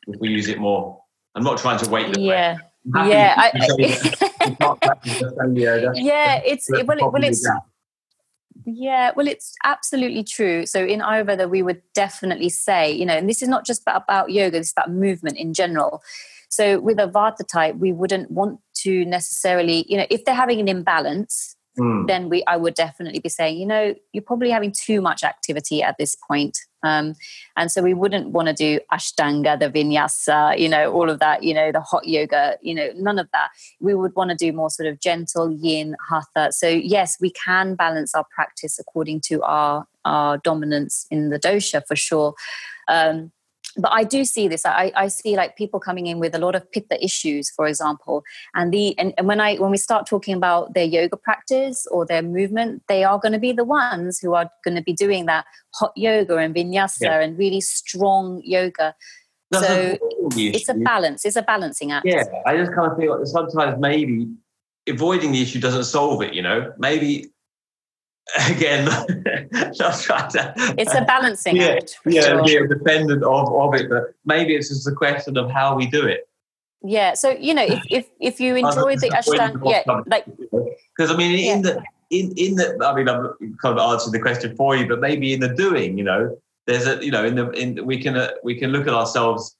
if we use it more? I'm not trying to wait. It's absolutely true. So in Ayurveda, we would definitely say, you know, and this is not just about yoga, this is about movement in general. So with a Vata type, we wouldn't want to necessarily, you know, if they're having an imbalance, then I would definitely be saying, you know, you're probably having too much activity at this point. And so we wouldn't want to do Ashtanga, the vinyasa, you know, all of that, you know, the hot yoga, you know, none of that. We would want to do more sort of gentle yin hatha. So yes, we can balance our practice according to our dominance in the dosha for sure. But I do see this. I see like people coming in with a lot of Pitta issues, for example, and when we start talking about their yoga practice or their movement, they are going to be the ones who are going to be doing that hot yoga and vinyasa and really strong yoga. That's it's a balance. It's a balancing act. Yeah, I just kind of feel like sometimes maybe avoiding the issue doesn't solve it. You know, maybe. Again, it's a balancing act. Yeah, sure. Dependent of it, but maybe it's just a question of how we do it. Yeah, so you know, if you enjoy the ashwagandha, because I mean, in the, I mean, I'm kind of answering the question for you, but maybe in the doing, you know, there's a, you know, we can look at ourselves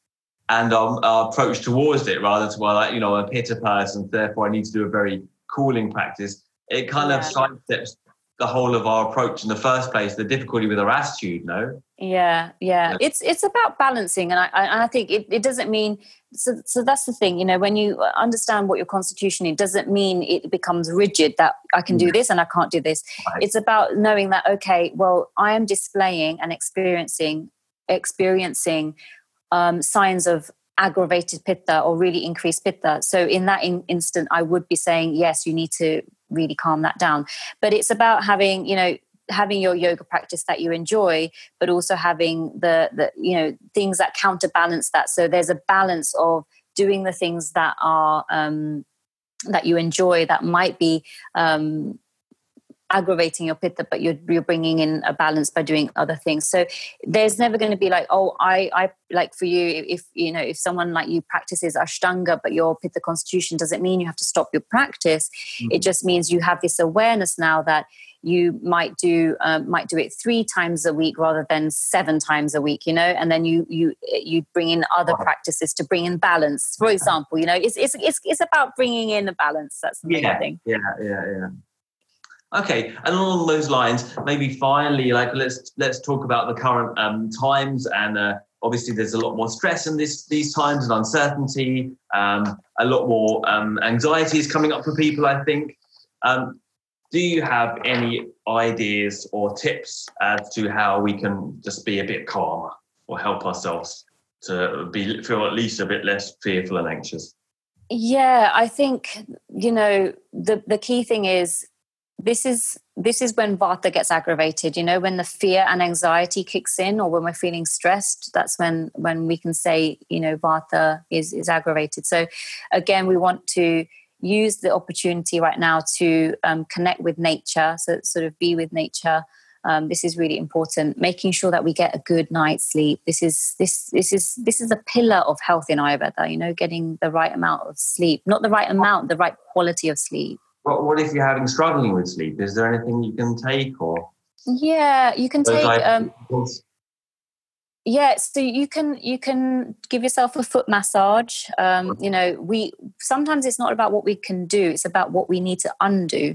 and our approach towards it rather than I'm a Pitta person, therefore I need to do a very cooling practice. It kind of sidesteps the whole of our approach in the first place, the difficulty with our attitude, no? Yeah. It's about balancing. And I think it doesn't mean, so that's the thing, you know, when you understand what your constitution is, it doesn't mean it becomes rigid that I can do this and I can't do this. Right. It's about knowing that, okay, well, I am displaying and experiencing signs of aggravated Pitta or really increased Pitta. So in that instant, I would be saying, yes, you need to really calm that down. But it's about having your yoga practice that you enjoy, but also having the things that counterbalance that. So there's a balance of doing the things that are that you enjoy that might be aggravating your Pitta, but you're bringing in a balance by doing other things. So there's never going to be like, oh, I like for you, if someone like you practices Ashtanga, but your Pitta constitution, doesn't mean you have to stop your practice. Mm-hmm. It just means you have this awareness now that you might do it 3 times a week rather than 7 times a week, you know, and then you bring in other practices to bring in balance. For example, you know, it's about bringing in a balance. That's the thing. Yeah. Okay, and along those lines, maybe finally, like let's talk about the current times. And obviously, there's a lot more stress in these times and uncertainty. A lot more anxiety is coming up for people, I think. Do you have any ideas or tips as to how we can just be a bit calmer or help ourselves to feel at least a bit less fearful and anxious? Yeah, I think the key thing is, This is when Vata gets aggravated, you know, when the fear and anxiety kicks in, or when we're feeling stressed, that's when we can say, you know, Vata is aggravated. So again, we want to use the opportunity right now to connect with nature, so sort of be with nature. This is really important, making sure that we get a good night's sleep. This is a pillar of health in Ayurveda, you know, getting the right amount of sleep, not the right amount, the right quality of sleep. What if you're struggling with sleep? Is there anything you can take or? Yeah, you can take. So you can give yourself a foot massage. You know, we sometimes it's not about what we can do; it's about what we need to undo.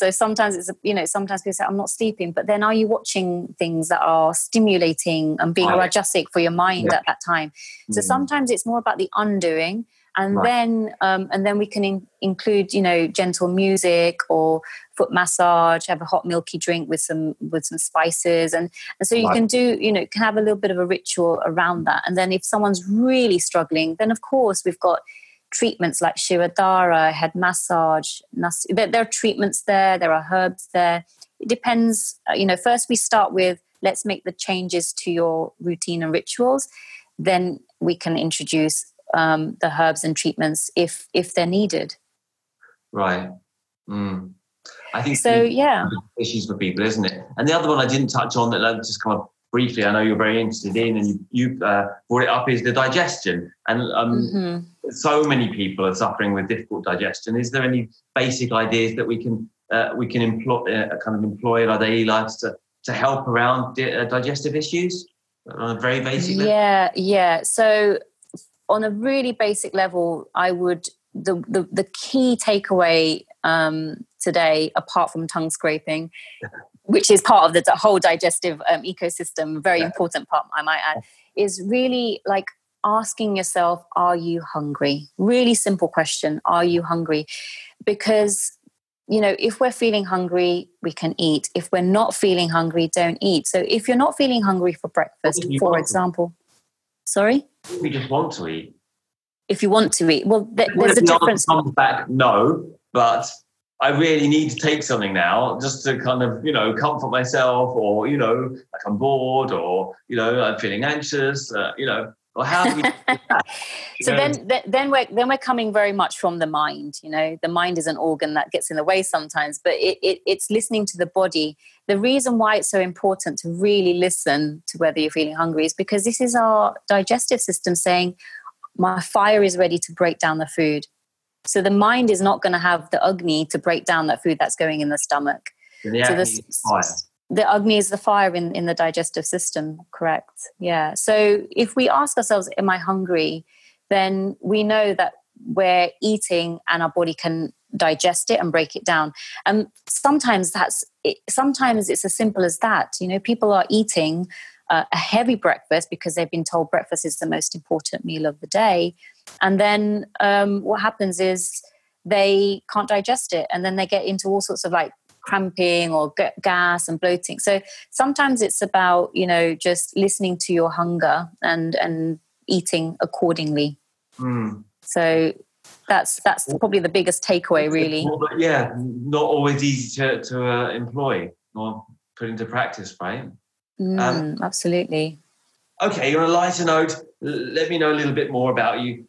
So sometimes it's sometimes people say I'm not sleeping, but then are you watching things that are stimulating and being rajasic for your mind at that time? So sometimes it's more about the undoing. And then we can include, you know, gentle music or foot massage, have a hot milky drink with some spices. And so you can do, you know, you can have a little bit of a ritual around that. And then if someone's really struggling, then of course we've got treatments like shiradhara, head massage. There are treatments there. There are herbs there. It depends. You know, first we start with, let's make the changes to your routine and rituals. Then we can introduce the herbs and treatments if they're needed. Right. Mm. I think so. Yeah. Issues for people, isn't it? And the other one I didn't touch on that I just kind of briefly, I know you're very interested in, and you brought it up, is the digestion. And so many people are suffering with difficult digestion. Is there any basic ideas that we can employ in our daily lives to help around digestive issues on a very basic level? Yeah. So, on a really basic level, I would the key takeaway today, apart from tongue scraping, which is part of the whole digestive ecosystem, very important part, I might add, is really like asking yourself, are you hungry? Really simple question, are you hungry? Because, you know, if we're feeling hungry, we can eat. If we're not feeling hungry, don't eat. So if you're not feeling hungry for breakfast, for example... Sorry? We just want to eat. If you want to eat. Well, there's a difference. Comes back, no, but I really need to take something now just to kind of, comfort myself or, like I'm bored or, I'm feeling anxious, or how do we do that? Then we're coming very much from the mind. The mind is an organ that gets in the way sometimes, but it's listening to the body. The reason why it's so important to really listen to whether you're feeling hungry is because this is our digestive system saying, my fire is ready to break down the food. So the mind is not going to have the agni to break down that food that's going in the stomach. The agni is the fire in the digestive system, correct? Yeah. So if we ask ourselves, am I hungry? Then we know that we're eating and our body can digest it and break it down. And sometimes it's as simple as that. People are eating a heavy breakfast because they've been told breakfast is the most important meal of the day. And then what happens is they can't digest it. And then they get into all sorts of cramping or gas and bloating. So sometimes it's about, just listening to your hunger and eating accordingly. Mm. So that's probably the biggest takeaway, really. Well, yeah, not always easy to employ or put into practice, right? Absolutely. Okay, on a lighter note, let me know a little bit more about you.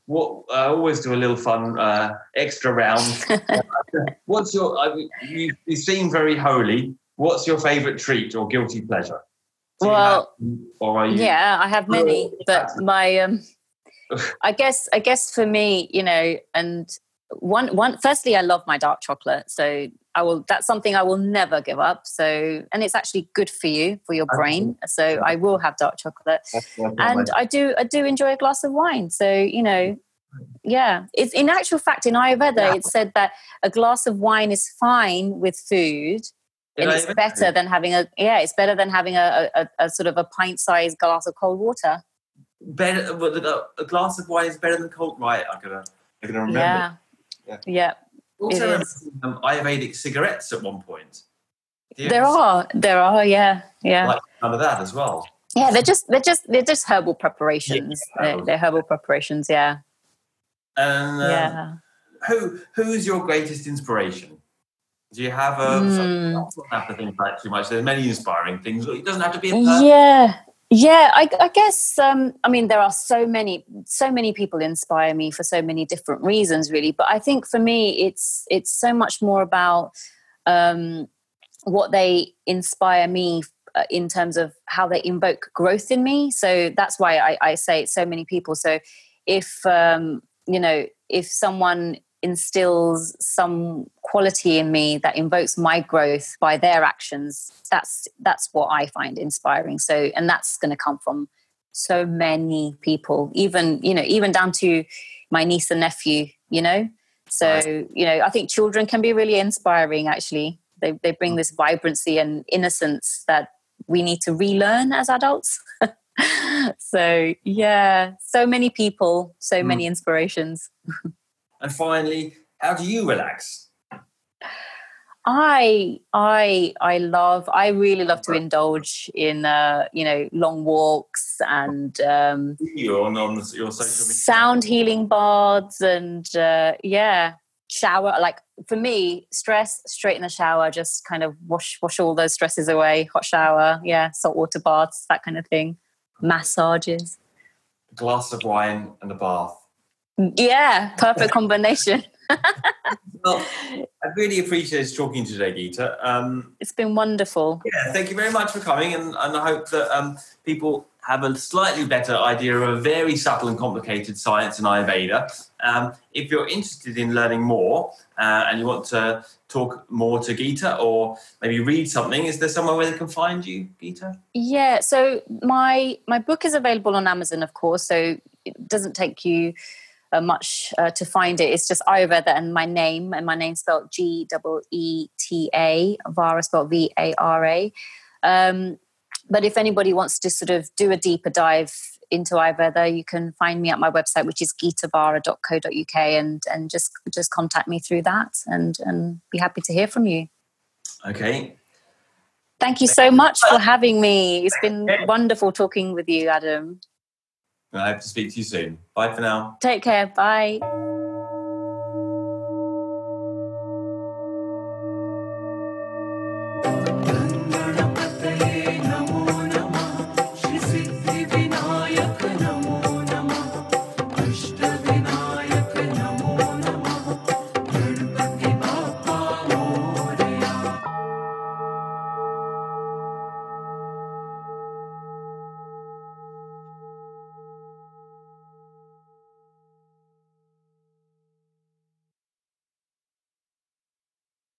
I always do a little fun extra round. What's you seem very holy. What's your favourite treat or guilty pleasure? I have many, but my I guess for me, firstly, I love my dark chocolate, so that's something I will never give up. So, and it's actually good for you, for your brain. So I will have dark chocolate. And I do enjoy a glass of wine. So, it's in actual fact, in Ayurveda, it's said that a glass of wine is fine with food. And it's better than having a sort of a pint-sized glass of cold water. A glass of wine is better than cold, right? I'm gonna remember. Yeah. Also, Ayurvedic cigarettes at one point. There are. Yeah. Like none of that as well. Yeah, they're just herbal preparations. Yeah. They're herbal preparations. Yeah. And who's your greatest inspiration? Do you have a? I don't have to think about too much. There's many inspiring things. It doesn't have to be a person. Yeah, I guess, there are so many people inspire me for so many different reasons, really. But I think for me, it's so much more about what they inspire me in terms of how they invoke growth in me. So that's why I say it's so many people. So if, if someone instills some quality in me that invokes my growth by their actions, that's what I find inspiring. So, and that's going to come from so many people, even down to my niece and nephew, I think children can be really inspiring. Actually, they bring this vibrancy and innocence that we need to relearn as adults. So so many people, so many inspirations. And finally, how do you relax? I really love to indulge in, long walks and... You're on your social media. Sound healing baths and, shower. Like, for me, stress, straight in the shower, just kind of wash all those stresses away. Hot shower, salt water baths, that kind of thing. Massages. A glass of wine and a bath. Yeah, perfect combination. Well, I really appreciate talking today, Geeta. It's been wonderful. Yeah, thank you very much for coming, and I hope that people have a slightly better idea of a very subtle and complicated science in Ayurveda. If you're interested in learning more and you want to talk more to Geeta or maybe read something, is there somewhere where they can find you, Geeta? Yeah, so my book is available on Amazon, of course, so it doesn't take you... much to find it. It's just Ayurveda and my name, spelled Geeta, Vara spelled Vara. But if anybody wants to sort of do a deeper dive into Ayurveda, you can find me at my website, which is geetavara.co.uk, and just contact me through that, and be happy to hear from you. Okay. Thank you so much for having me. It's been wonderful talking with you, Adam. I hope to speak to you soon. Bye for now. Take care. Bye.